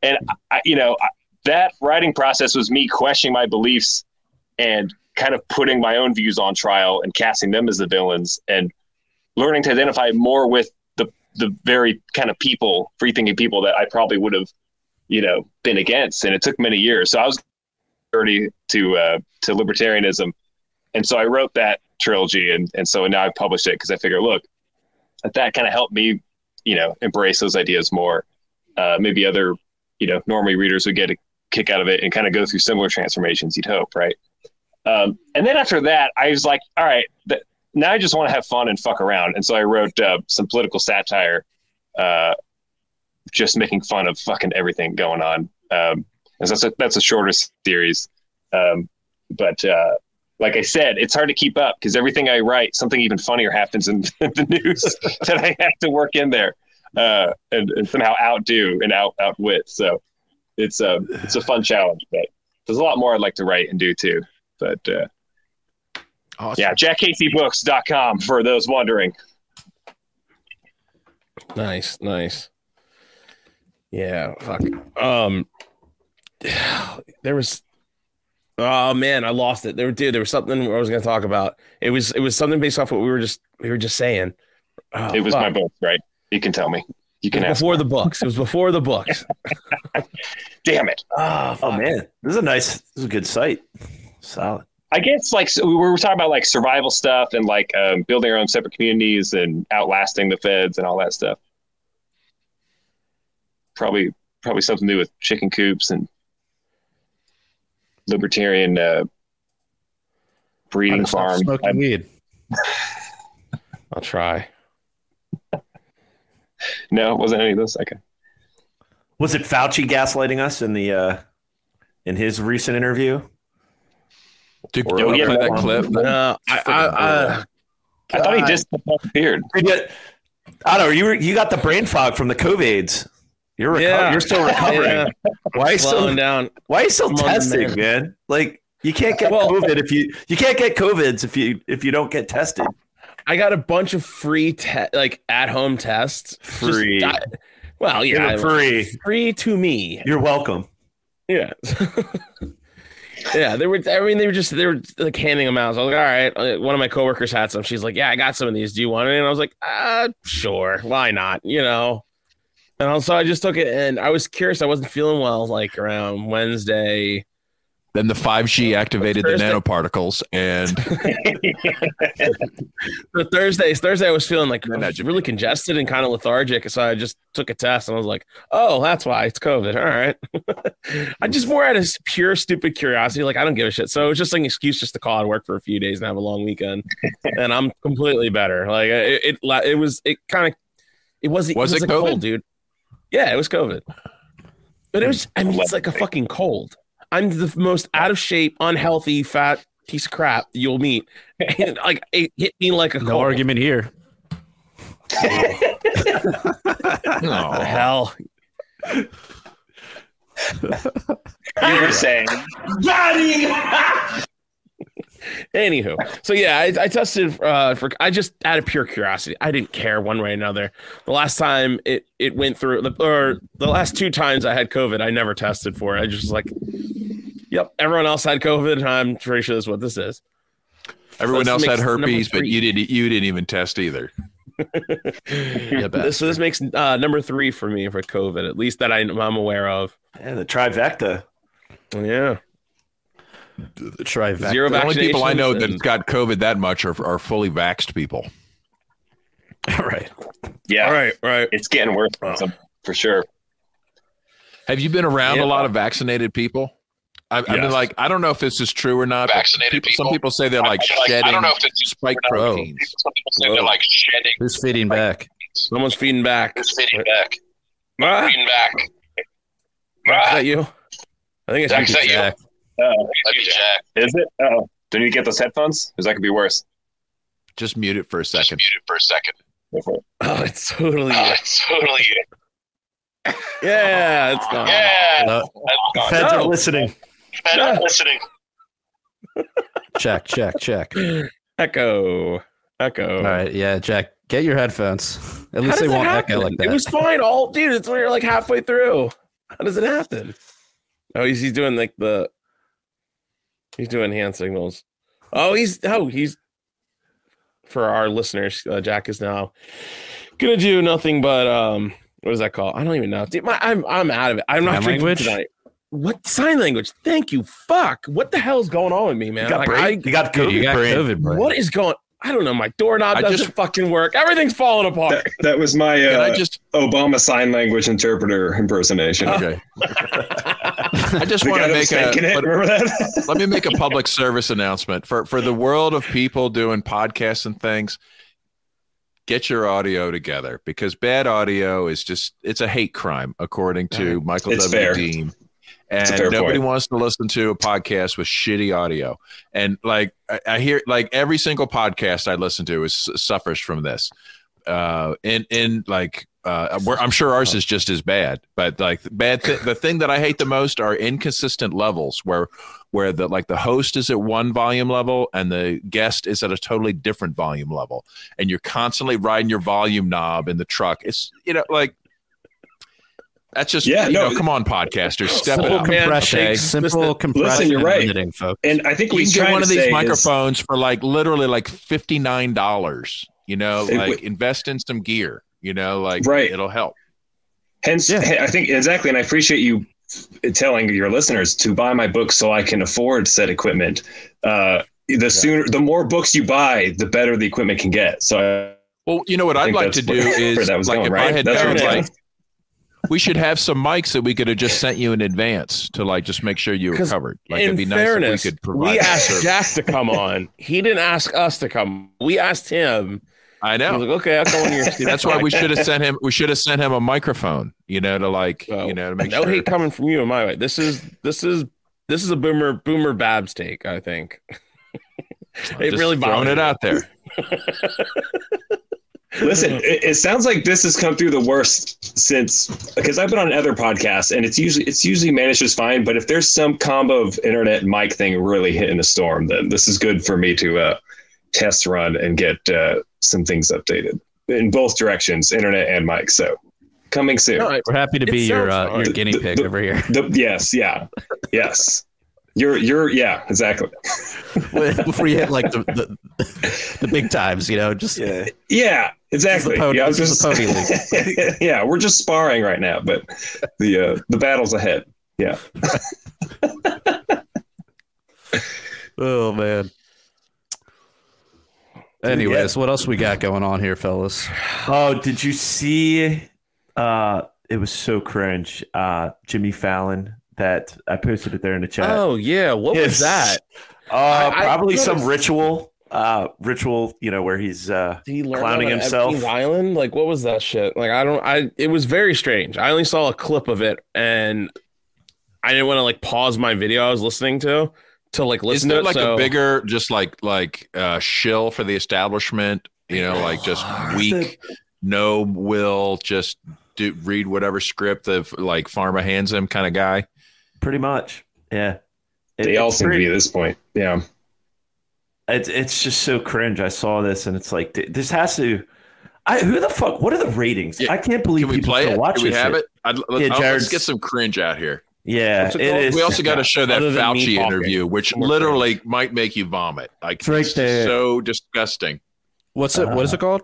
and I, you know I, that writing process was me questioning my beliefs and kind of putting my own views on trial and casting them as the villains and learning to identify more with the the very kind of people, free thinking people that I probably would have you know been against, and it took many years. So I was thirty to uh, to libertarianism, and so I wrote that trilogy, and and so now I've published it because I figure, look, that kind of helped me, you know, embrace those ideas more. Uh, maybe other, you know, normie readers would get a kick out of it and kind of go through similar transformations. You'd hope, right? Um, and then after that, I was like, all right, th- now I just want to have fun and fuck around. And so I wrote uh, some political satire, uh, just making fun of fucking everything going on. Um, and so that's a, that's a shorter series, um, but. Uh, Like I said, it's hard to keep up because everything I write, something even funnier happens in the news that I have to work in there uh, and, and somehow outdo and out outwit. So it's a um, it's a fun challenge, but there's a lot more I'd like to write and do too. But uh, awesome. Yeah, Jack Casey Books dot com for those wondering. Nice, nice. Yeah, fuck. Um, there was. Oh man, I lost it. There, dude, there was something I was going to talk about. It was, it was something based off what we were just, we were just saying. Oh, it was fuck. My book, right? You can tell me. You can ask before me. The books. It was before the books. Damn it! Oh, oh man, this is a nice, this is a good site. Solid. I guess like so we were talking about like survival stuff and like um, building our own separate communities and outlasting the feds and all that stuff. Probably, probably something to do with chicken coops and. Libertarian uh, breeding farm. Smoking I'm... weed. I'll try. No, it wasn't any of those. Okay. Was it Fauci gaslighting us in the uh, in his recent interview? Dude, or, do we play that on? Clip? No, I, I, I, I thought he just disappeared. I don't know. You were, you got the brain fog from the COVIDs. You're reco- yeah. You're still recovering. Yeah. Why are you still down? Why are you still Come testing, man. man? Like you can't get well, COVID if you you can't get COVIDs if you if you don't get tested. I got a bunch of free te- like at home tests. Free. Just, I, well, yeah, I, free. Free to me. You're welcome. Yeah. Yeah, they were. I mean, they were just they were like handing them out. So I was like, all right. One of my coworkers had some. She's like, yeah, I got some of these. Do you want it? And I was like, uh, sure. Why not? You know. And so I just took it, and I was curious. I wasn't feeling well, like around Wednesday. Then the five G activated the nanoparticles, and the Thursdays, Thursday I was feeling like I was really congested and kind of lethargic. So I just took a test, and I was like, "Oh, that's why it's COVID." All right, I just more out of pure stupid curiosity, like I don't give a shit. So it was just like an excuse just to call and work for a few days and have a long weekend, and I'm completely better. Like it, it, it was, it kind of, it wasn't, was it, was it a COVID? Cold, dude. Yeah, it was COVID, but it was—I mean, it's like a fucking cold. I'm the most out of shape, unhealthy, fat piece of crap you'll meet. And like it hit me like a cold. No argument here. Oh hell! You were saying. Anywho, so yeah, I, I tested uh, for, I just out of pure curiosity. I didn't care one way or another. The last time it, it went through, or the last two times I had COVID, I never tested for it. I just was like, yep, everyone else had COVID, and I'm pretty sure that's what this is. Everyone so this else had herpes, but you didn't, you didn't even test either. Yeah, so this makes uh, number three for me for COVID, at least that I, I'm aware of. Yeah, the trifecta. Yeah. The, the trifecta. Zero the only people I know and... that got COVID that much are, are fully vaxxed people. All right. Yeah. All right. Right. It's getting worse oh. for sure. Have you been around yeah. a lot of vaccinated people? I, yes. I mean, like, I don't know if this is true or not. Vaccinated people. people. Some people say they're like I, I, shedding. I don't know if it's spike proteins. People, some people say Whoa. they're like shedding. Who's feeding back? Someone's feeding back. Who's feeding back? Ah. Feeding back. Ah. Is that you? I think it's Jack. Is that Jack. you? Oh, it's Jack. Is it? Oh, do you get those headphones? Because that could be worse. Just mute it for a second. Just mute it for a second. Oh, it's totally. Oh, it. it's totally. It. Yeah, it's gone. Yeah, no. Gone. Feds no. are listening. Feds no. are listening. Check, check, check. Echo, echo. All right, yeah, Jack, get your headphones. At least they won't happen? echo like that. It was fine, all dude. It's when you're like halfway through. How does it happen? Oh, he's he's doing like the. He's doing hand signals. Oh, he's oh he's. For our listeners, uh, Jack is now gonna do nothing but um. What is that called? I don't even know. Dude, my, I'm I'm out of it. I'm not sign drinking language? tonight. What sign language? Thank you. Fuck. What the hell is going on with me, man? You got, like, I, you got COVID. You got COVID, bro. What is going? I don't know. My doorknob I doesn't just, fucking work. Everything's falling apart. That, that was my uh, I just, Obama sign language interpreter impersonation. Oh. Okay. I just want to make a but, remember that? Let me make a public service announcement for for the world of people doing podcasts and things. Get your audio together, because bad audio is just, it's a hate crime, according to Michael it's W. Fair. Dean. And nobody point. wants to listen to a podcast with shitty audio. And like, I, I hear like every single podcast I listen to is suffers from this. Uh, and, and like, uh, we're, I'm sure ours is just as bad, but like the bad, th- the thing that I hate the most are inconsistent levels where, where the, like the host is at one volume level and the guest is at a totally different volume level. And you're constantly riding your volume knob in the truck. It's, you know, like, that's just, yeah, you no, know, come on, podcasters, step it up. Compression, okay. Simple compression. Listen, you're right. Editing, folks. And I think we can get one of these microphones is... for like literally like fifty-nine dollars, you know, it, like it, invest in some gear, you know, like right. it'll help. Hence, yeah. I think exactly. And I appreciate you telling your listeners to buy my book so I can afford said equipment. Uh, the yeah. sooner, the more books you buy, the better the equipment can get. So, I, well, you know what I'd like to do is that was like going, if right? I had done like. We should have some mics that we could have just sent you in advance to like just make sure you were covered. Like in it'd be fairness, nice if we could provide. We asked service. Jack to come on. He didn't ask us to come. We asked him. I know. He was like, okay, I'll come on your studio. That's why we should have sent him. We should have sent him a microphone. You know, to like so, you know to make no sure. No hate coming from you in my way. This is this is this is a boomer boomer Babs take. I think. It really throwing it me. out there. Listen, it, it sounds like this has come through the worst since, because I've been on other podcasts and it's usually it's usually managed just fine. But if there's some combo of internet mic thing really hitting a storm, then this is good for me to uh, test run and get uh, some things updated in both directions, internet and mic. So coming soon. No, we're happy to be your uh, your guinea pig the, the, over here. The, yes. Yeah. Yes. You're, you're, yeah, exactly. Before you hit like the, the the big times, you know, just yeah, yeah exactly. Podium, yeah, just, yeah, we're just sparring right now, but the uh, the battle's ahead. Yeah. Oh man. Anyways, yeah. What else we got going on here, fellas? Oh, did you see? Uh, it was so cringe. Uh, Jimmy Fallon. That I posted it there in the chat. Oh yeah, what yes. was that? Uh, I, I probably some was... ritual, uh, ritual. You know where he's uh, he clowning himself. Island, like what was that shit? Like I don't. I it was very strange. I only saw a clip of it, and I didn't want to like pause my video I was listening to to like listen. Isn't to it like so... a bigger, just like like uh, shill for the establishment? You know, like just weak, no will, just do read whatever script of like pharma hands him kind of guy. Pretty much, yeah. It, they all seem pretty, to be at this point, yeah. It's it's just so cringe. I saw this and it's like, this has to. I who the fuck? What are the ratings? Yeah. I can't believe can people play still it? Watch can we this. We have shit. It. I'd, let's, yeah, let's get some cringe out here. Yeah, it is. We also got to show that Fauci interview, which literally might make you vomit. Like, it's right there. So disgusting. What's it? Uh, what is it called?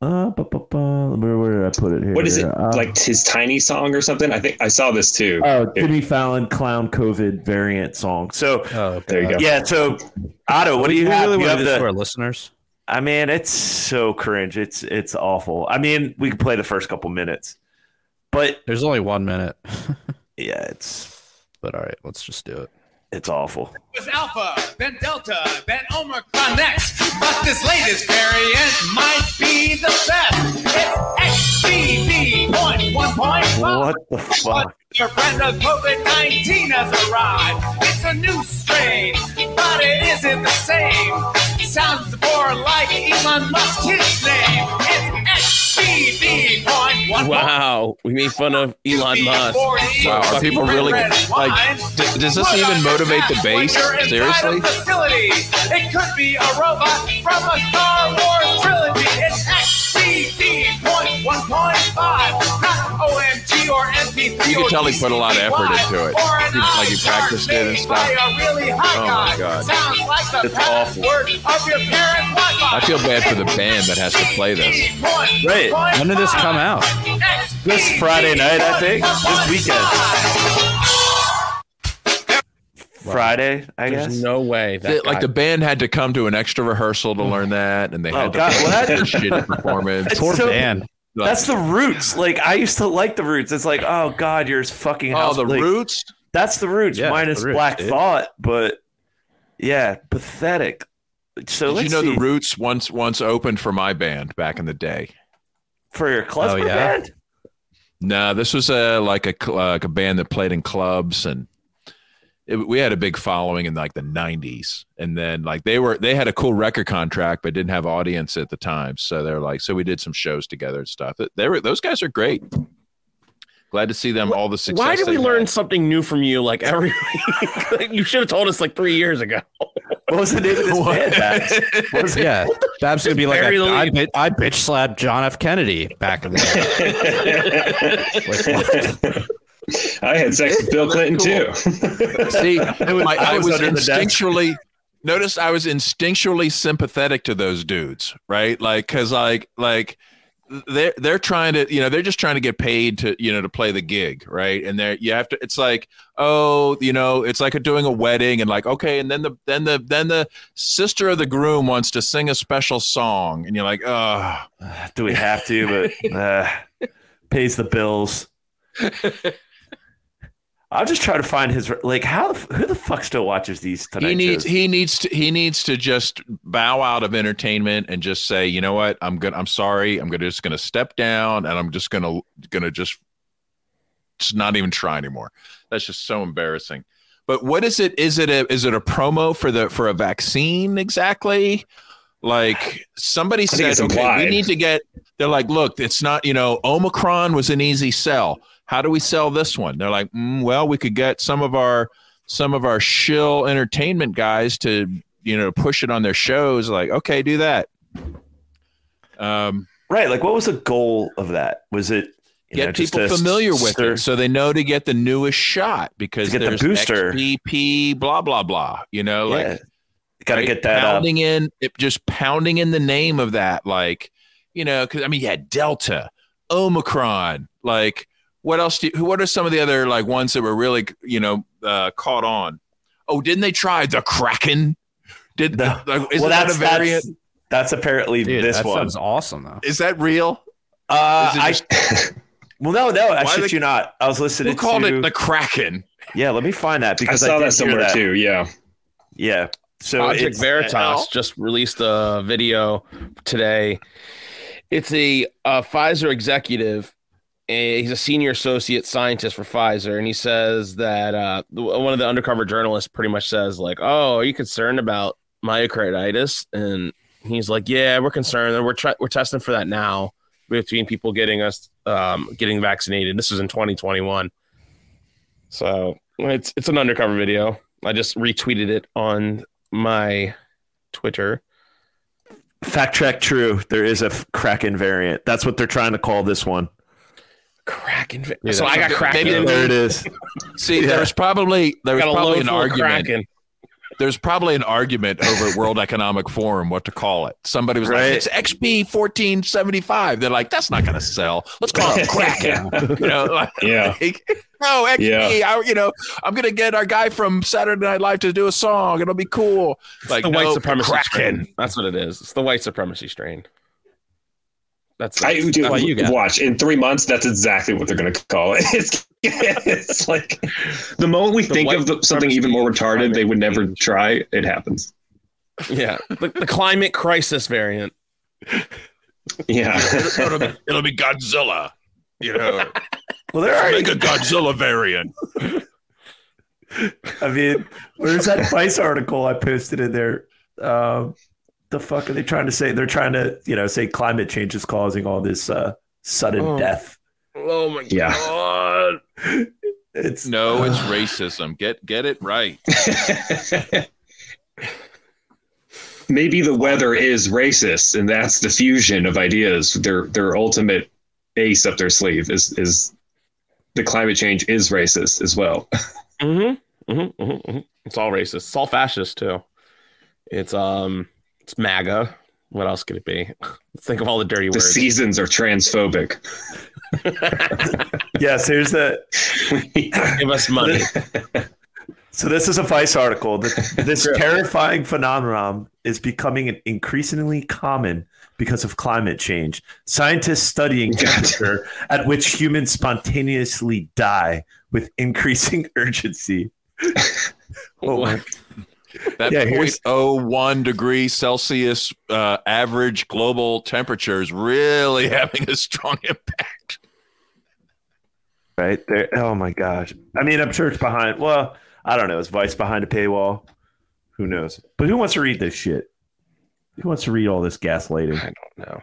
Uh, bu- bu- bu- where, where did I put it here? What is it? Uh, like his tiny song or something? I think I saw this too. Oh, Jimmy Fallon clown COVID variant song. So oh, okay. There you go. Yeah. So Otto, what do you have? Really you have this the, for our listeners? I mean, it's so cringe. It's it's awful. I mean, we could play the first couple minutes, but there's only one minute. Yeah, it's. But all right, let's just do it. It's awful. It was Alpha, then Delta, then Omicron next. But this latest variant might be the best. It's X B B point one point five. What the fuck? Your friend of COVID nineteen has arrived. It's a new strain, but it isn't the same. Sounds more like Elon Musk's name. It's X B B point one point five. Wow, we made fun of Elon Musk. Wow, are people really like? D- does this even motivate the base? Seriously? It could be a robot from a Star Wars trilogy. It's X B B point one point five, not O M G or M P three. You can tell he put a lot of effort into it. Like he practiced it and stuff. Oh my god, it's awful. I feel bad for the band that has to play this. Right? When did this come out? This Friday night, I think. This weekend. Wow. Friday, I There's guess. There's no way. That it, like the band had to come to an extra rehearsal to learn that, and they had oh, to God, their shit performance. It's Poor so, band. That's the Roots. Like I used to like the Roots. It's like, oh God, you're fucking. House. Oh, the like, Roots. That's the Roots yeah, minus the Roots, Black dude. Thought, but yeah, pathetic. So did you know see. The Roots once once opened for my band back in the day? For your club oh, yeah? band? No, this was a like a like a band that played in clubs, and it, we had a big following in like the nineties. And then like they were they had a cool record contract, but didn't have audience at the time. So they're like, so we did some shows together and stuff. They were those guys are great. Glad to see them all the success. Why did we learn had. something new from you like every week? You should have told us like three years ago. What was the name of this band, Babs? What was it? Yeah, Babs would be like, I, I, I bitch slapped John F. Kennedy back in the day. Like, I had sex with Bill Clinton cool. too. See, was, my, I, I was instinctually... Notice I was instinctually sympathetic to those dudes, right? Like, because like, like... They're they're trying to you know they're just trying to get paid to you know to play the gig, right? And they're you have to it's like oh you know it's like a, doing a wedding and like okay and then the then the then the sister of the groom wants to sing a special song and you're like oh do we have to but uh, pays the bills. I'll just try to find his like how who the fuck still watches these tonight? He needs shows? he needs to he needs to just bow out of entertainment and just say, you know what, I'm gonna I'm sorry, I'm gonna just gonna step down and I'm just gonna gonna just, just not even try anymore. That's just so embarrassing. But what is it? Is it a is it a promo for the for a vaccine exactly? Like somebody said, okay, we need to get. They're like, look, it's not you know, Omicron was an easy sell. How do we sell this one? They're like, mm, well, we could get some of our some of our shill entertainment guys to, you know, push it on their shows. Like, okay, do that. Um, right. Like, what was the goal of that? Was it get know, people familiar with stir- it so they know to get the newest shot because there's the booster, X B P, blah blah blah. You know, like yeah. gotta right? get that pounding up. in it, just pounding in the name of that, like you know, because I mean, yeah, Delta, Omicron, like. What else? Do you, what are some of the other like ones that were really, you know, uh, caught on? Oh, didn't they try the Kraken? Did the, the like, is well, that that's, a variant? That's, that's apparently Dude, this that one. That sounds awesome, though. Is that real? Uh, is I just, well, no, no, I shit they, you not. I was listening. Who called to, it the Kraken? Yeah, let me find that because I saw I that somewhere that. too. Yeah, yeah. So Project Veritas now, just released a video today. It's a uh, Pfizer executive. He's a senior associate scientist for Pfizer, and he says that uh, one of the undercover journalists pretty much says, like, oh, are you concerned about myocarditis? And he's like, yeah, we're concerned. And we're tra- we're testing for that now between people getting us um, getting vaccinated. This was in twenty twenty-one. So it's it's an undercover video. I just retweeted it on my Twitter. Fact check true. There is a Kraken variant. That's what they're trying to call this one. Kraken. Yeah, so I got Kraken. Maybe there it is. See, yeah. there's probably there's probably an argument. Kraken. There's probably an argument over at World Economic Forum what to call it. Somebody was right. like, it's X B fourteen seventy-five. They're like, that's not going to sell. Let's call it Kraken. You know, like, yeah. Like, no, X B. Yeah. I, you know, I'm going to get our guy from Saturday Night Live to do a song. It'll be cool. It's like the no, white supremacy Kraken. Strain. That's what it is. It's the white supremacy strain. That's, I, that's dude, what you got. Watch in three months. That's exactly what they're going to call it. It's, it's like the moment we the think of the, something even more retarded they would never change. Try, it happens. Yeah, the, the climate crisis variant. Yeah, it'll, be, it'll be Godzilla. You know, well, there are make a Godzilla variant. I mean, where's that Vice article I posted in there? Um, The fuck are they trying to say? They're trying to, you know, say climate change is causing all this uh, sudden oh. death. Oh my yeah. god! It's no, uh... it's racism. Get get it right. Maybe the weather is racist, and that's the fusion of ideas. Their their ultimate ace up their sleeve is is the climate change is racist as well. Mm-hmm. Mm-hmm. Mm-hmm. It's all racist. It's all fascist too. It's um. It's MAGA. What else could it be? Let's think of all the dirty the words. The seasons are transphobic. Yes, here's the... Give us money. So this is a Vice article. This, this terrifying phenomenon is becoming increasingly common because of climate change. Scientists studying temperature at which humans spontaneously die with increasing urgency. Oh, my... That yeah, zero point zero one degree Celsius uh, average global temperature is really having a strong impact. Right there. Oh, my gosh. I mean, I'm sure it's behind. Well, I don't know. Is Vice behind a paywall? Who knows? But who wants to read this shit? Who wants to read all this gaslighting? I don't know.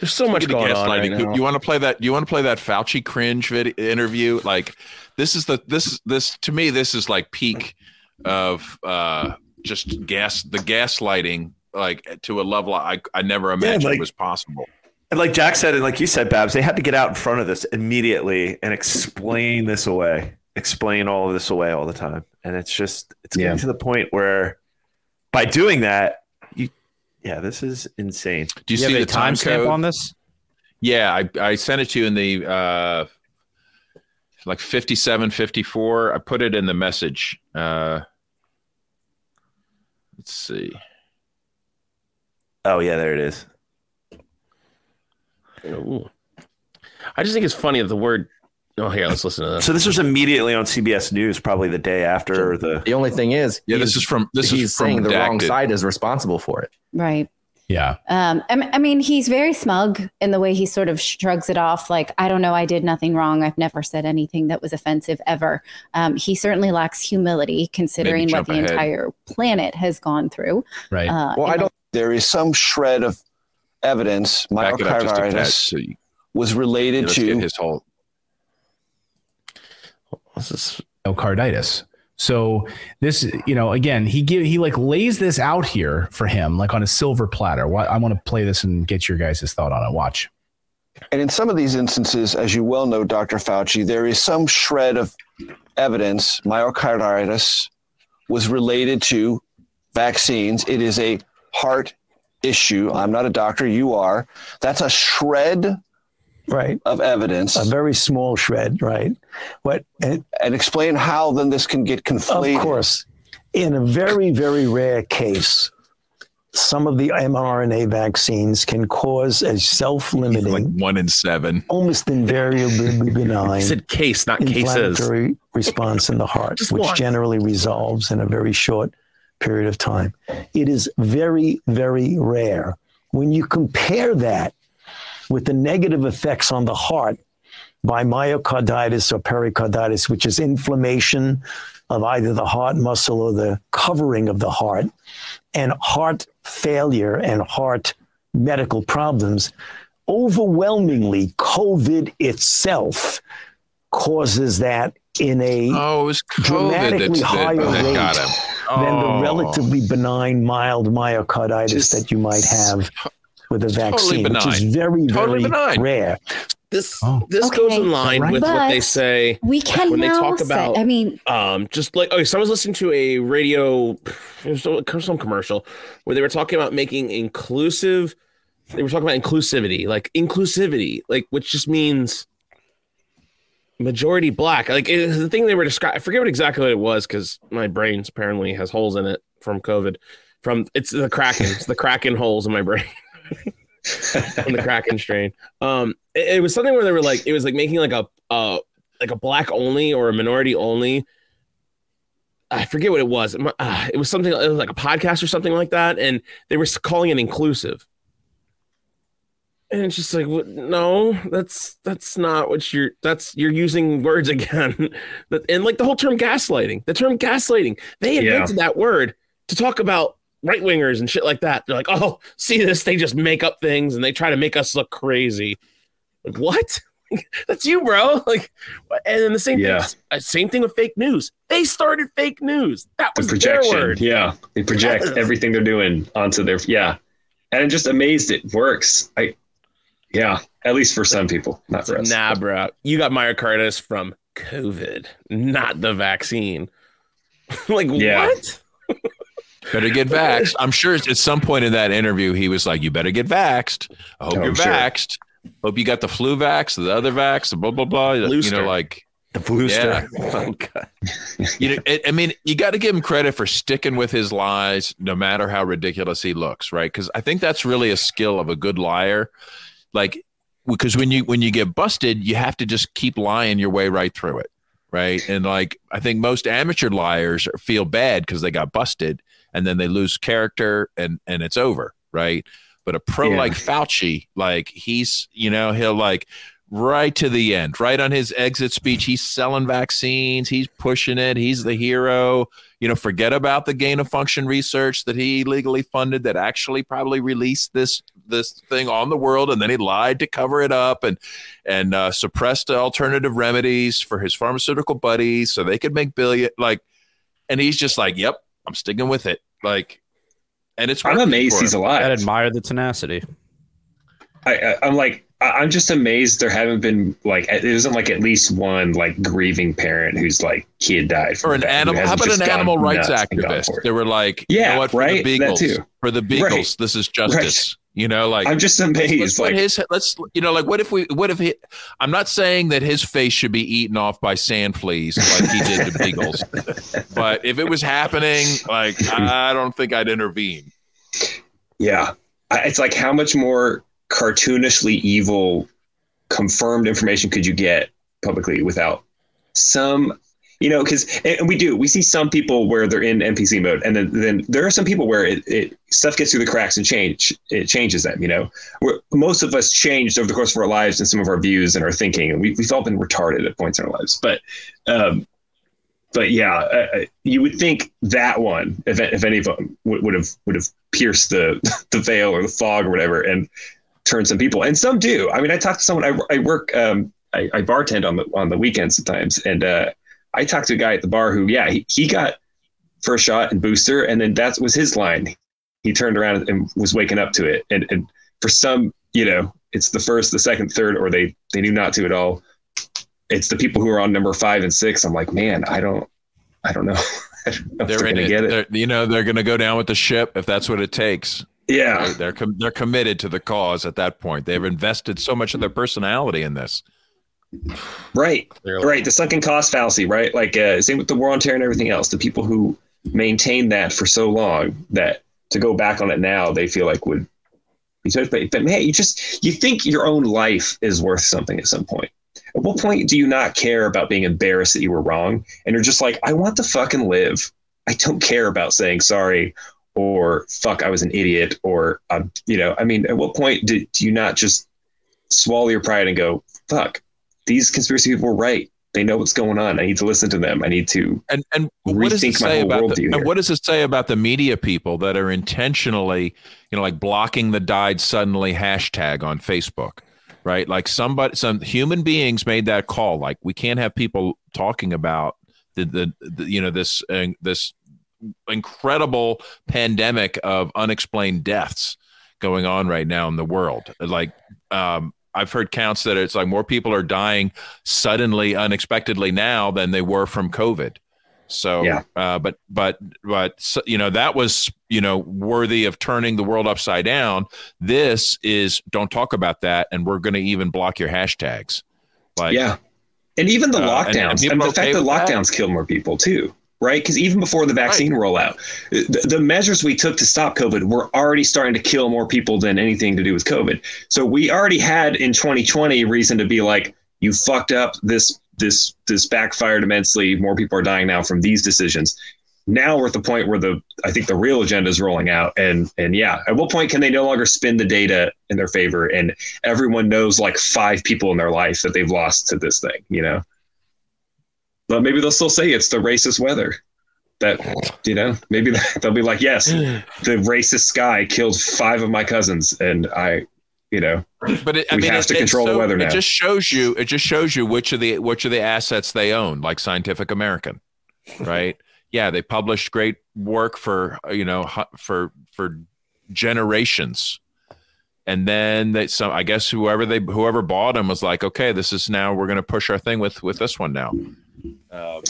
There's so much going on right now. You want to play that? You want to play that Fauci cringe video interview? Like this is the this this to me, this is like peak. Of uh, just gas, the gaslighting, like to a level I, I never imagined yeah, like, was possible. And like Jack said, and like you said, Babs, they had to get out in front of this immediately and explain this away, explain all of this away all the time. And it's just, it's yeah. getting to the point where by doing that, you, yeah, this is insane. Do you, you see the time stamp on this? Yeah, I, I sent it to you in the uh, like fifty-seven fifty-four. I put it in the message. Uh, Let's see. Oh, yeah, there it is. Ooh. I just think it's funny that the word... Oh, here, let's listen to that. So this was immediately on C B S News, probably the day after. Or the The only thing is... Yeah, this is from... This he's is from saying redacted. The wrong side is responsible for it. Right. Yeah. Um. I mean, he's very smug in the way he sort of shrugs it off. Like, I don't know, I did nothing wrong. I've never said anything that was offensive ever. Um, he certainly lacks humility considering what the ahead. entire planet has gone through. Right. Uh, well, I don't. There is some shred of evidence. Myocarditis so was related yeah, to his whole. This is myocarditis. So this, you know, again, he give, he like lays this out here for him, like on a silver platter. I want to play this and get your guys' thought on it. Watch. And in some of these instances, as you well know, Doctor Fauci, there is some shred of evidence myocarditis was related to vaccines. It is a heart issue. I'm not a doctor. You are. That's a shred right of evidence, a very small shred, right? What and, and explain how then this can get conflated. Of course, in a very very rare case, some of the mRNA vaccines can cause a self-limiting, like one in seven, almost invariably benign. Said case, not inflammatory cases. Response in the heart, Just which one. Generally resolves in a very short period of time. It is very very rare. When you compare that with the negative effects on the heart by myocarditis or pericarditis, which is inflammation of either the heart muscle or the covering of the heart, and heart failure and heart medical problems, overwhelmingly COVID itself causes that in a oh, it was COVID dramatically higher that, that rate oh. than the relatively benign mild myocarditis just that you might have with a vaccine, totally benign, which is very, totally very benign. Rare. This oh. this okay. goes in line right. with but what they say we can when they talk about. Say, I mean, um, just like oh, someone was listening to a radio, some commercial where they were talking about making inclusive. They were talking about inclusivity, like inclusivity, like which just means majority black. Like it, the thing they were describing, I forget what exactly what it was because my brain apparently has holes in it from COVID. From it's the Kraken, it's the Kraken holes in my brain. On the Kraken strain. Um, it, it was something where they were like, it was like making like a uh, like a black only or a minority only. I forget what it was. Uh, it was something. It was like a podcast or something like that, and they were calling it inclusive. And it's just like, what, no, that's that's not what you're. That's you're using words again. And like the whole term gaslighting. The term gaslighting. They invented yeah. that word to talk about right wingers and shit like that. They're like, oh, see this? They just make up things and they try to make us look crazy. Like, what? That's you, bro. Like, and then the same yeah. thing. Same thing with fake news. They started fake news. That was the projection. Their word. Yeah, they project everything they're doing onto their yeah. And I'm just amazed it works. I yeah, at least for some people, not for us. Nah, bro, you got myocarditis from COVID, not the vaccine. Like yeah. what? Better get vaxxed. I'm sure at some point in that interview, he was like, you better get vaxxed. I hope oh, you're sure. vaxxed. Hope you got the flu vax, the other vax, the blah, blah, blah. Blooster. You know, like the booster. Yeah. Oh, God. You know, I mean, you got to give him credit for sticking with his lies, no matter how ridiculous he looks. Right. Because I think that's really a skill of a good liar. Like, because when you when you get busted, you have to just keep lying your way right through it. Right. And like, I think most amateur liars feel bad because they got busted. And then they lose character and, and it's over. Right. But a pro yeah. like Fauci, like he's, you know, he'll like right to the end, right on his exit speech. He's selling vaccines. He's pushing it. He's the hero. You know, forget about the gain of function research that he legally funded that actually probably released this this thing on the world. And then he lied to cover it up and and uh, suppressed alternative remedies for his pharmaceutical buddies so they could make billion. Like, and he's just like, yep. I'm sticking with it. Like, and it's, I'm amazed he's alive. I admire the tenacity. I, I, I'm like, I, I'm just amazed there haven't been like, it isn't like at least one like grieving parent who's like kid died. Or an animal. How about an animal rights activist? They were like, yeah, you know what, for right? the Beagles, for the Beagles, right. this is justice. Right. You know, like I'm just amazed. Let's, let's like his, let's, you know, like what if we, what if he? I'm not saying that his face should be eaten off by sand fleas like he did to Beagles, but if it was happening, like I don't think I'd intervene. Yeah, it's like how much more cartoonishly evil confirmed information could you get publicly without some, you know, because and we do we see some people where they're in N P C mode, and then then there are some people where it, it stuff gets through the cracks and change. It changes them, you know, where most of us changed over the course of our lives and some of our views and our thinking. And we, we've all been retarded at points in our lives. But um, but, yeah, uh, you would think that one, if, if any of them would, would have would have pierced the, the veil or the fog or whatever and turned some people. And some do. I mean, I talked to someone I, I work um, I, I bartend on the on the weekends sometimes. And uh, I talked to a guy at the bar who, yeah, he, he got first shot and booster. And then that was his line. He turned around and was waking up to it. And, and for some, you know, it's the first, the second, third, or they, they do not do it all. It's the people who are on number five and six. I'm like, man, I don't, I don't know. I don't know they're they're going to get it. They're, you know, they're going to go down with the ship if that's what it takes. Yeah. They're, they're, com- they're committed to the cause at that point. They've invested so much of their personality in this. Right. Clearly. Right. The sunken cost fallacy, right? Like uh, same with the war on terror and everything else. The people who maintain that for so long that, to go back on it now, they feel like would be touched. But, but man, you just, you think your own life is worth something at some point. At what point do you not care about being embarrassed that you were wrong? And you're just like, I want to fucking live. I don't care about saying sorry or fuck, I was an idiot or, um, you know, I mean, at what point do, do you not just swallow your pride and go, fuck, these conspiracy people were right. They know what's going on. I need to listen to them. I need to and and what does it say about the, and what does it say about the media people that are intentionally, you know, like blocking the died suddenly hashtag on Facebook, right? Like somebody, some human beings made that call. Like we can't have people talking about the the, the you know this uh, this incredible pandemic of unexplained deaths going on right now in the world. Like, um, I've heard counts that it's like more people are dying suddenly, unexpectedly now than they were from COVID. So, yeah. uh, but, but, but, you know, that was, you know, worthy of turning the world upside down. This is, don't talk about that. And we're going to even block your hashtags. Like, yeah. And even the uh, lockdowns, and, and, and the okay fact that lockdowns that. kill more people too. Right. Because even before the vaccine right. rollout, the, the measures we took to stop COVID were already starting to kill more people than anything to do with COVID. So we already had in twenty twenty reason to be like, you fucked up. This this this backfired immensely. More people are dying now from these decisions. Now we're at the point where the I think the real agenda is rolling out. And and yeah, at what point can they no longer spin the data in their favor? And everyone knows like five people in their life that they've lost to this thing, you know? But maybe they'll still say it's the racist weather that, you know, maybe they'll be like, yes, the racist sky killed five of my cousins. And I, you know, but it, we I mean, have it, to control so, the weather now. It just shows you, it just shows you which of the, which of the assets they own, like Scientific American, right? Yeah. They published great work for, you know, for, for generations. And then they, some, I guess whoever they, whoever bought them was like, okay, this is now, we're going to push our thing with, with this one now. Um,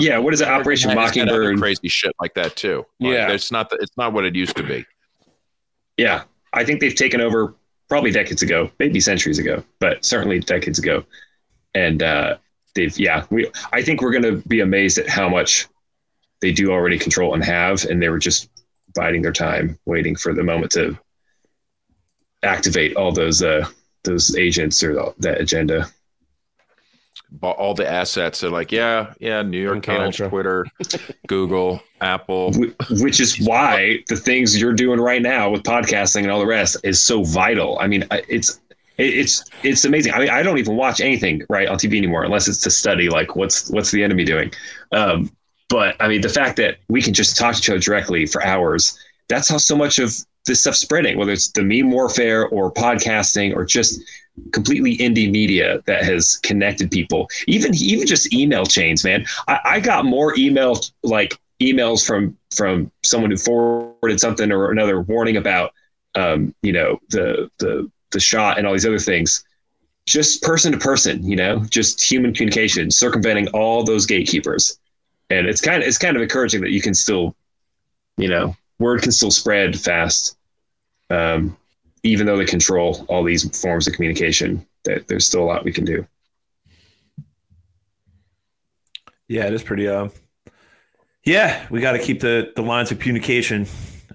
yeah, what is it? Operation Mockingbird, crazy shit like that too. Like, yeah, it's not the, it's not what it used to be. Yeah, I think they've taken over probably decades ago, maybe centuries ago, but certainly decades ago. And uh, they've yeah, we I think we're going to be amazed at how much they do already control and have, and they were just biding their time, waiting for the moment to activate all those uh, those agents or the, that agenda. Bought all the assets. They're like, yeah, yeah, New York Times, Twitter, Google, Apple. Which is why the things you're doing right now with podcasting and all the rest is so vital. I mean, it's it's it's amazing. I mean, I don't even watch anything right on T V anymore unless it's to study like what's what's the enemy doing. Um, but I mean, the fact that we can just talk to each other directly for hours, that's how so much of this stuff's spreading, whether it's the meme warfare or podcasting or just completely indie media that has connected people, even even just email chains, man. I, I got more email like emails from from someone who forwarded something or another warning about, um, you know, the the the shot and all these other things, just person to person, you know, just human communication, circumventing all those gatekeepers. And it's kind of it's kind of encouraging that you can still, you know, word can still spread fast. Um, even though they control all these forms of communication, that there's still a lot we can do. Yeah, it is pretty, um, uh, yeah, we got to keep the, the lines of communication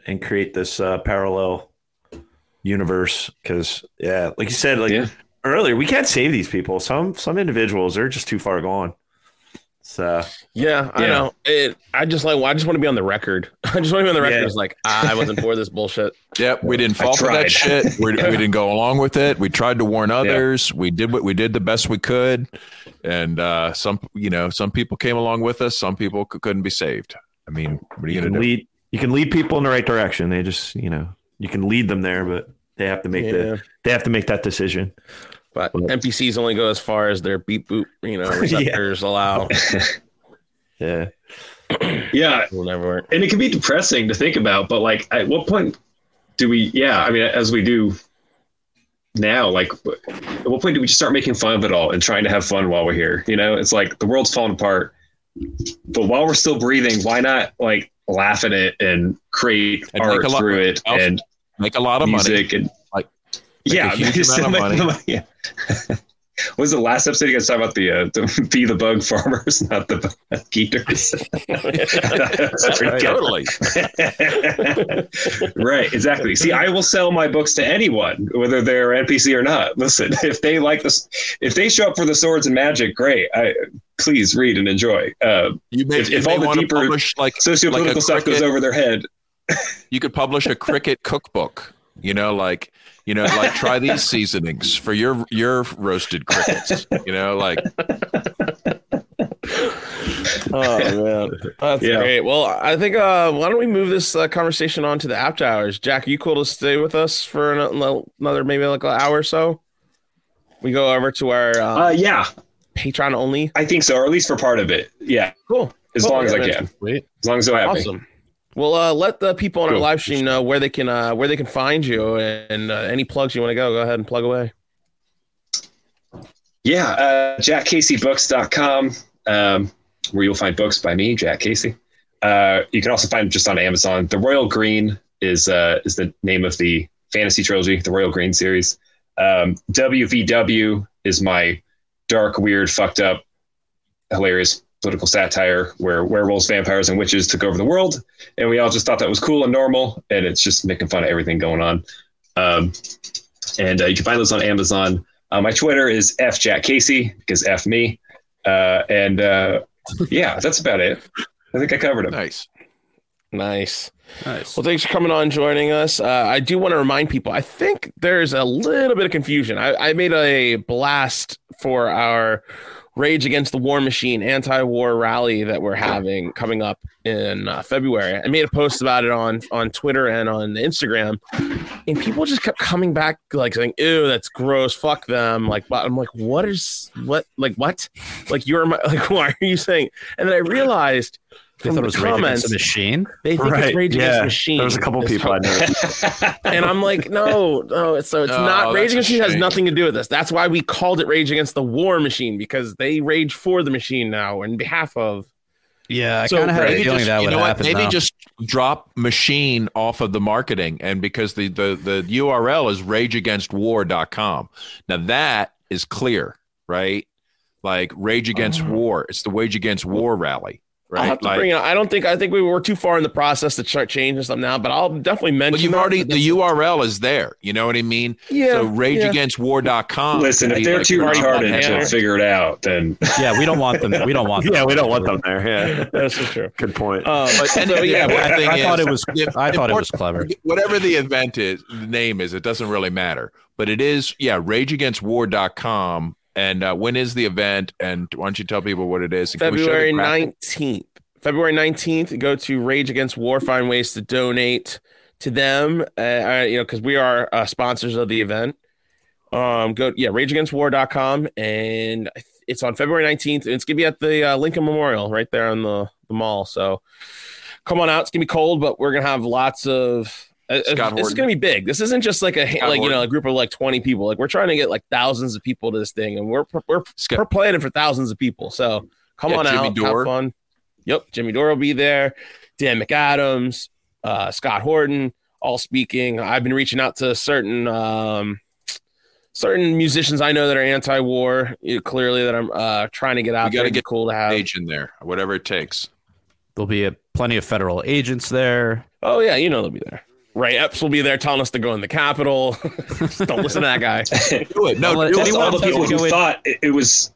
and create this uh, parallel universe. Cause yeah, like you said, like yeah. earlier, we can't save these people. Some, some individuals are just too far gone. So yeah, I yeah. know it. I just like, I just want to be on the record. I just want to be on the record. Yeah. It's like, I wasn't for this bullshit. Yep. We didn't fall for that shit. We, yeah. we didn't go along with it. We tried to warn others. Yeah. We did what we did the best we could. And uh, some, you know, some people came along with us. Some people c- couldn't be saved. I mean, what are you, you going to do? You can lead people in the right direction. They just, you know, you can lead them there, but they have to make yeah. the, they have to make that decision. But N P Cs only go as far as their beep boop, you know, receptors yeah. allow. yeah. Yeah. It will never work. And it can be depressing to think about, but like, at what point do we, yeah, I mean, as we do now, like, at what point do we just start making fun of it all and trying to have fun while we're here? You know, it's like the world's falling apart, but while we're still breathing, why not like laugh at it and create and art lot, through it I'll and make a lot of music money and like, yeah, a huge amount of money. money. Yeah. What was the last episode you guys talked about? The, uh, the be the bug farmers, not the bug eaters. Right, totally. Right, exactly. See, I will sell my books to anyone, whether they're N P C or not. Listen, if they like this, if they show up for the swords and magic, great. I please read and enjoy. Uh, you may, if, you if all the deeper publish, like, sociopolitical like stuff cricket, goes over their head, you could publish a cricket cookbook. You know, like. You know, like try these seasonings for your your roasted crickets. You know, like. Oh man, that's yeah. great. Well, I think uh, why don't we move this uh, conversation on to the after hours? Jack, are you cool to stay with us for another maybe like an hour or so? We go over to our um, uh, yeah Patreon only. I think so, or at least for part of it. Yeah, cool. As oh, long yeah, as I can. Sweet. As long as I have awesome. Me. Well, uh, let the people on cool. our live stream know where they can uh, where they can find you, and uh, any plugs you want to go, go ahead and plug away. Yeah, uh, Jack Casey Books dot com, um, where you'll find books by me, Jack Casey. Uh, you can also find them just on Amazon. The Royal Green is uh, is the name of the fantasy trilogy, the Royal Green series. Um, W V W is my dark, weird, fucked up, hilarious political satire where werewolves, vampires, and witches took over the world, and we all just thought that was cool and normal, and it's just making fun of everything going on. Um, and uh, you can find those on Amazon. Uh, my Twitter is F Jack Casey, because F me. Uh, and uh, yeah, that's about it. I think I covered them. Nice. Nice. Nice. Well, thanks for coming on and joining us. Uh, I do want to remind people, I think there's a little bit of confusion. I, I made a blast for our Rage Against the War Machine anti-war rally that we're having coming up in uh, February. I made a post about it on on Twitter and on Instagram, and people just kept coming back like saying, "Ew, that's gross. Fuck them." Like, but I'm like, "What is what? Like what? Like you're my, like why are you saying?" And then I realized they thought it was comments, Rage Against the Machine. They think right. it's Rage yeah. Against the Machine. There was a couple people I know, and I'm like, "No, no." So it's oh, not Rage Against the Machine has nothing to do with this. That's why we called it Rage Against the War Machine, because they rage for the machine now on behalf of. Yeah, I so kind of had a feeling that would happen. Maybe now. Just drop machine off of the marketing, and because the, the, the U R L is rage against war dot com. Now that is clear, right? Like Rage Against oh. War. It's the Wage Against War rally, right? I'll have to like, bring it. I don't think I think we were too far in the process to start changing something now, but I'll definitely mention. But you've already the U R L is there. You know what I mean? Yeah. So rage against war dot com. Listen, if they're like, too retarded to figure it out, then yeah, we don't want them. We don't want. Them. Yeah, we don't want them there. Yeah, that's for sure. Good point. Um, but so, yeah, yeah I, I thought is, it was. I thought it was clever. Whatever the event is, the name is, it doesn't really matter. But it is, yeah, rage against war dot com. And uh, when is the event? And why don't you tell people what it is? February nineteenth. February nineteenth. Go to Rage Against War. Find ways to donate to them. Uh, you know, because we are uh, sponsors of the event. Um, go yeah, rage against war dot com, and it's on February nineteenth. And it's gonna be at the uh, Lincoln Memorial right there on the, the mall. So come on out. It's gonna be cold, but we're gonna have lots of. Uh, this is gonna be big. This isn't just like a Scott like you know a group of like twenty people. Like we're trying to get like thousands of people to this thing, and we're we're Scott. we're planning for thousands of people. So come yeah, on Jimmy out, Dore. Have fun. Yep, Jimmy Dore will be there. Dan McAdams, uh, Scott Horton, all speaking. I've been reaching out to certain um, certain musicians I know that are anti-war. You know, clearly, that I'm uh, trying to get out. You gotta get cool to have age in there, whatever it takes. There'll be a, plenty of federal agents there. Oh yeah, you know they'll be there. Ray Epps will be there telling us to go in the Capitol. Don't listen to that guy. Do it. No, do it. All the people who thought it, it was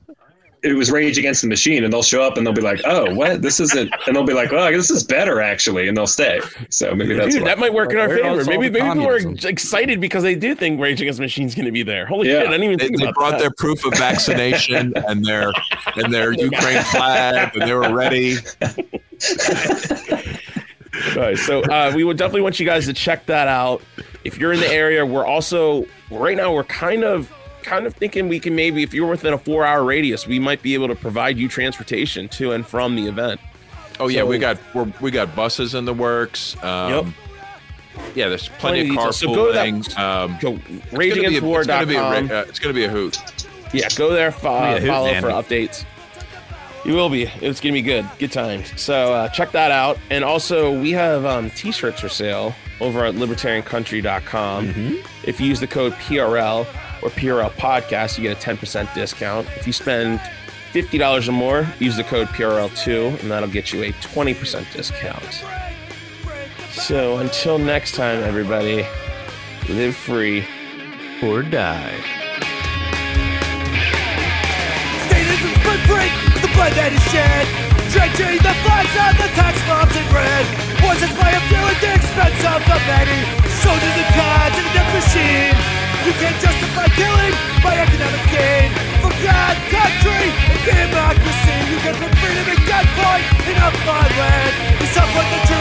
it was Rage Against the Machine, and they'll show up and they'll be like, "Oh, what? This isn't." And they'll be like, "Oh, this is better actually," and they'll stay. So maybe that's Dude, that might work in our favor. Maybe maybe people are excited because they do think Rage Against the Machine is going to be there. Holy yeah. shit! I didn't even they, think they about brought that. Their proof of vaccination and their and their Ukraine flag, and they were ready. Right, so uh, we would definitely want you guys to check that out. If you're in the area, we're also right now we're kind of kind of thinking we can maybe if you're within a four hour radius, we might be able to provide you transportation to and from the event. Oh, so, yeah, we got we're, we got buses in the works. Um, yep. Yeah, there's plenty, plenty of carpooling. So um, go rage against war dot com. It's, uh, it's going to be a hoot. Yeah, go there, follow, hoot, follow for updates. You will be. It's going to be good. Good times. So uh, check that out. And also, we have um, T-shirts for sale over at libertarian country dot com. Mm-hmm. If you use the code P R L or P R L Podcast, you get a ten percent discount. If you spend fifty dollars or more, use the code P R L two, and that'll get you a twenty percent discount. So until next time, everybody, live free or die. Statism footprint! The blood that is shed, drenching the flags on the tax bombs in red. Poisoned by a few at the expense of the many. Soldiers and gods in the death machine. You can't justify killing by economic gain. For God, country, and democracy, you can put freedom and gunpoint in a fine land. You support the truth.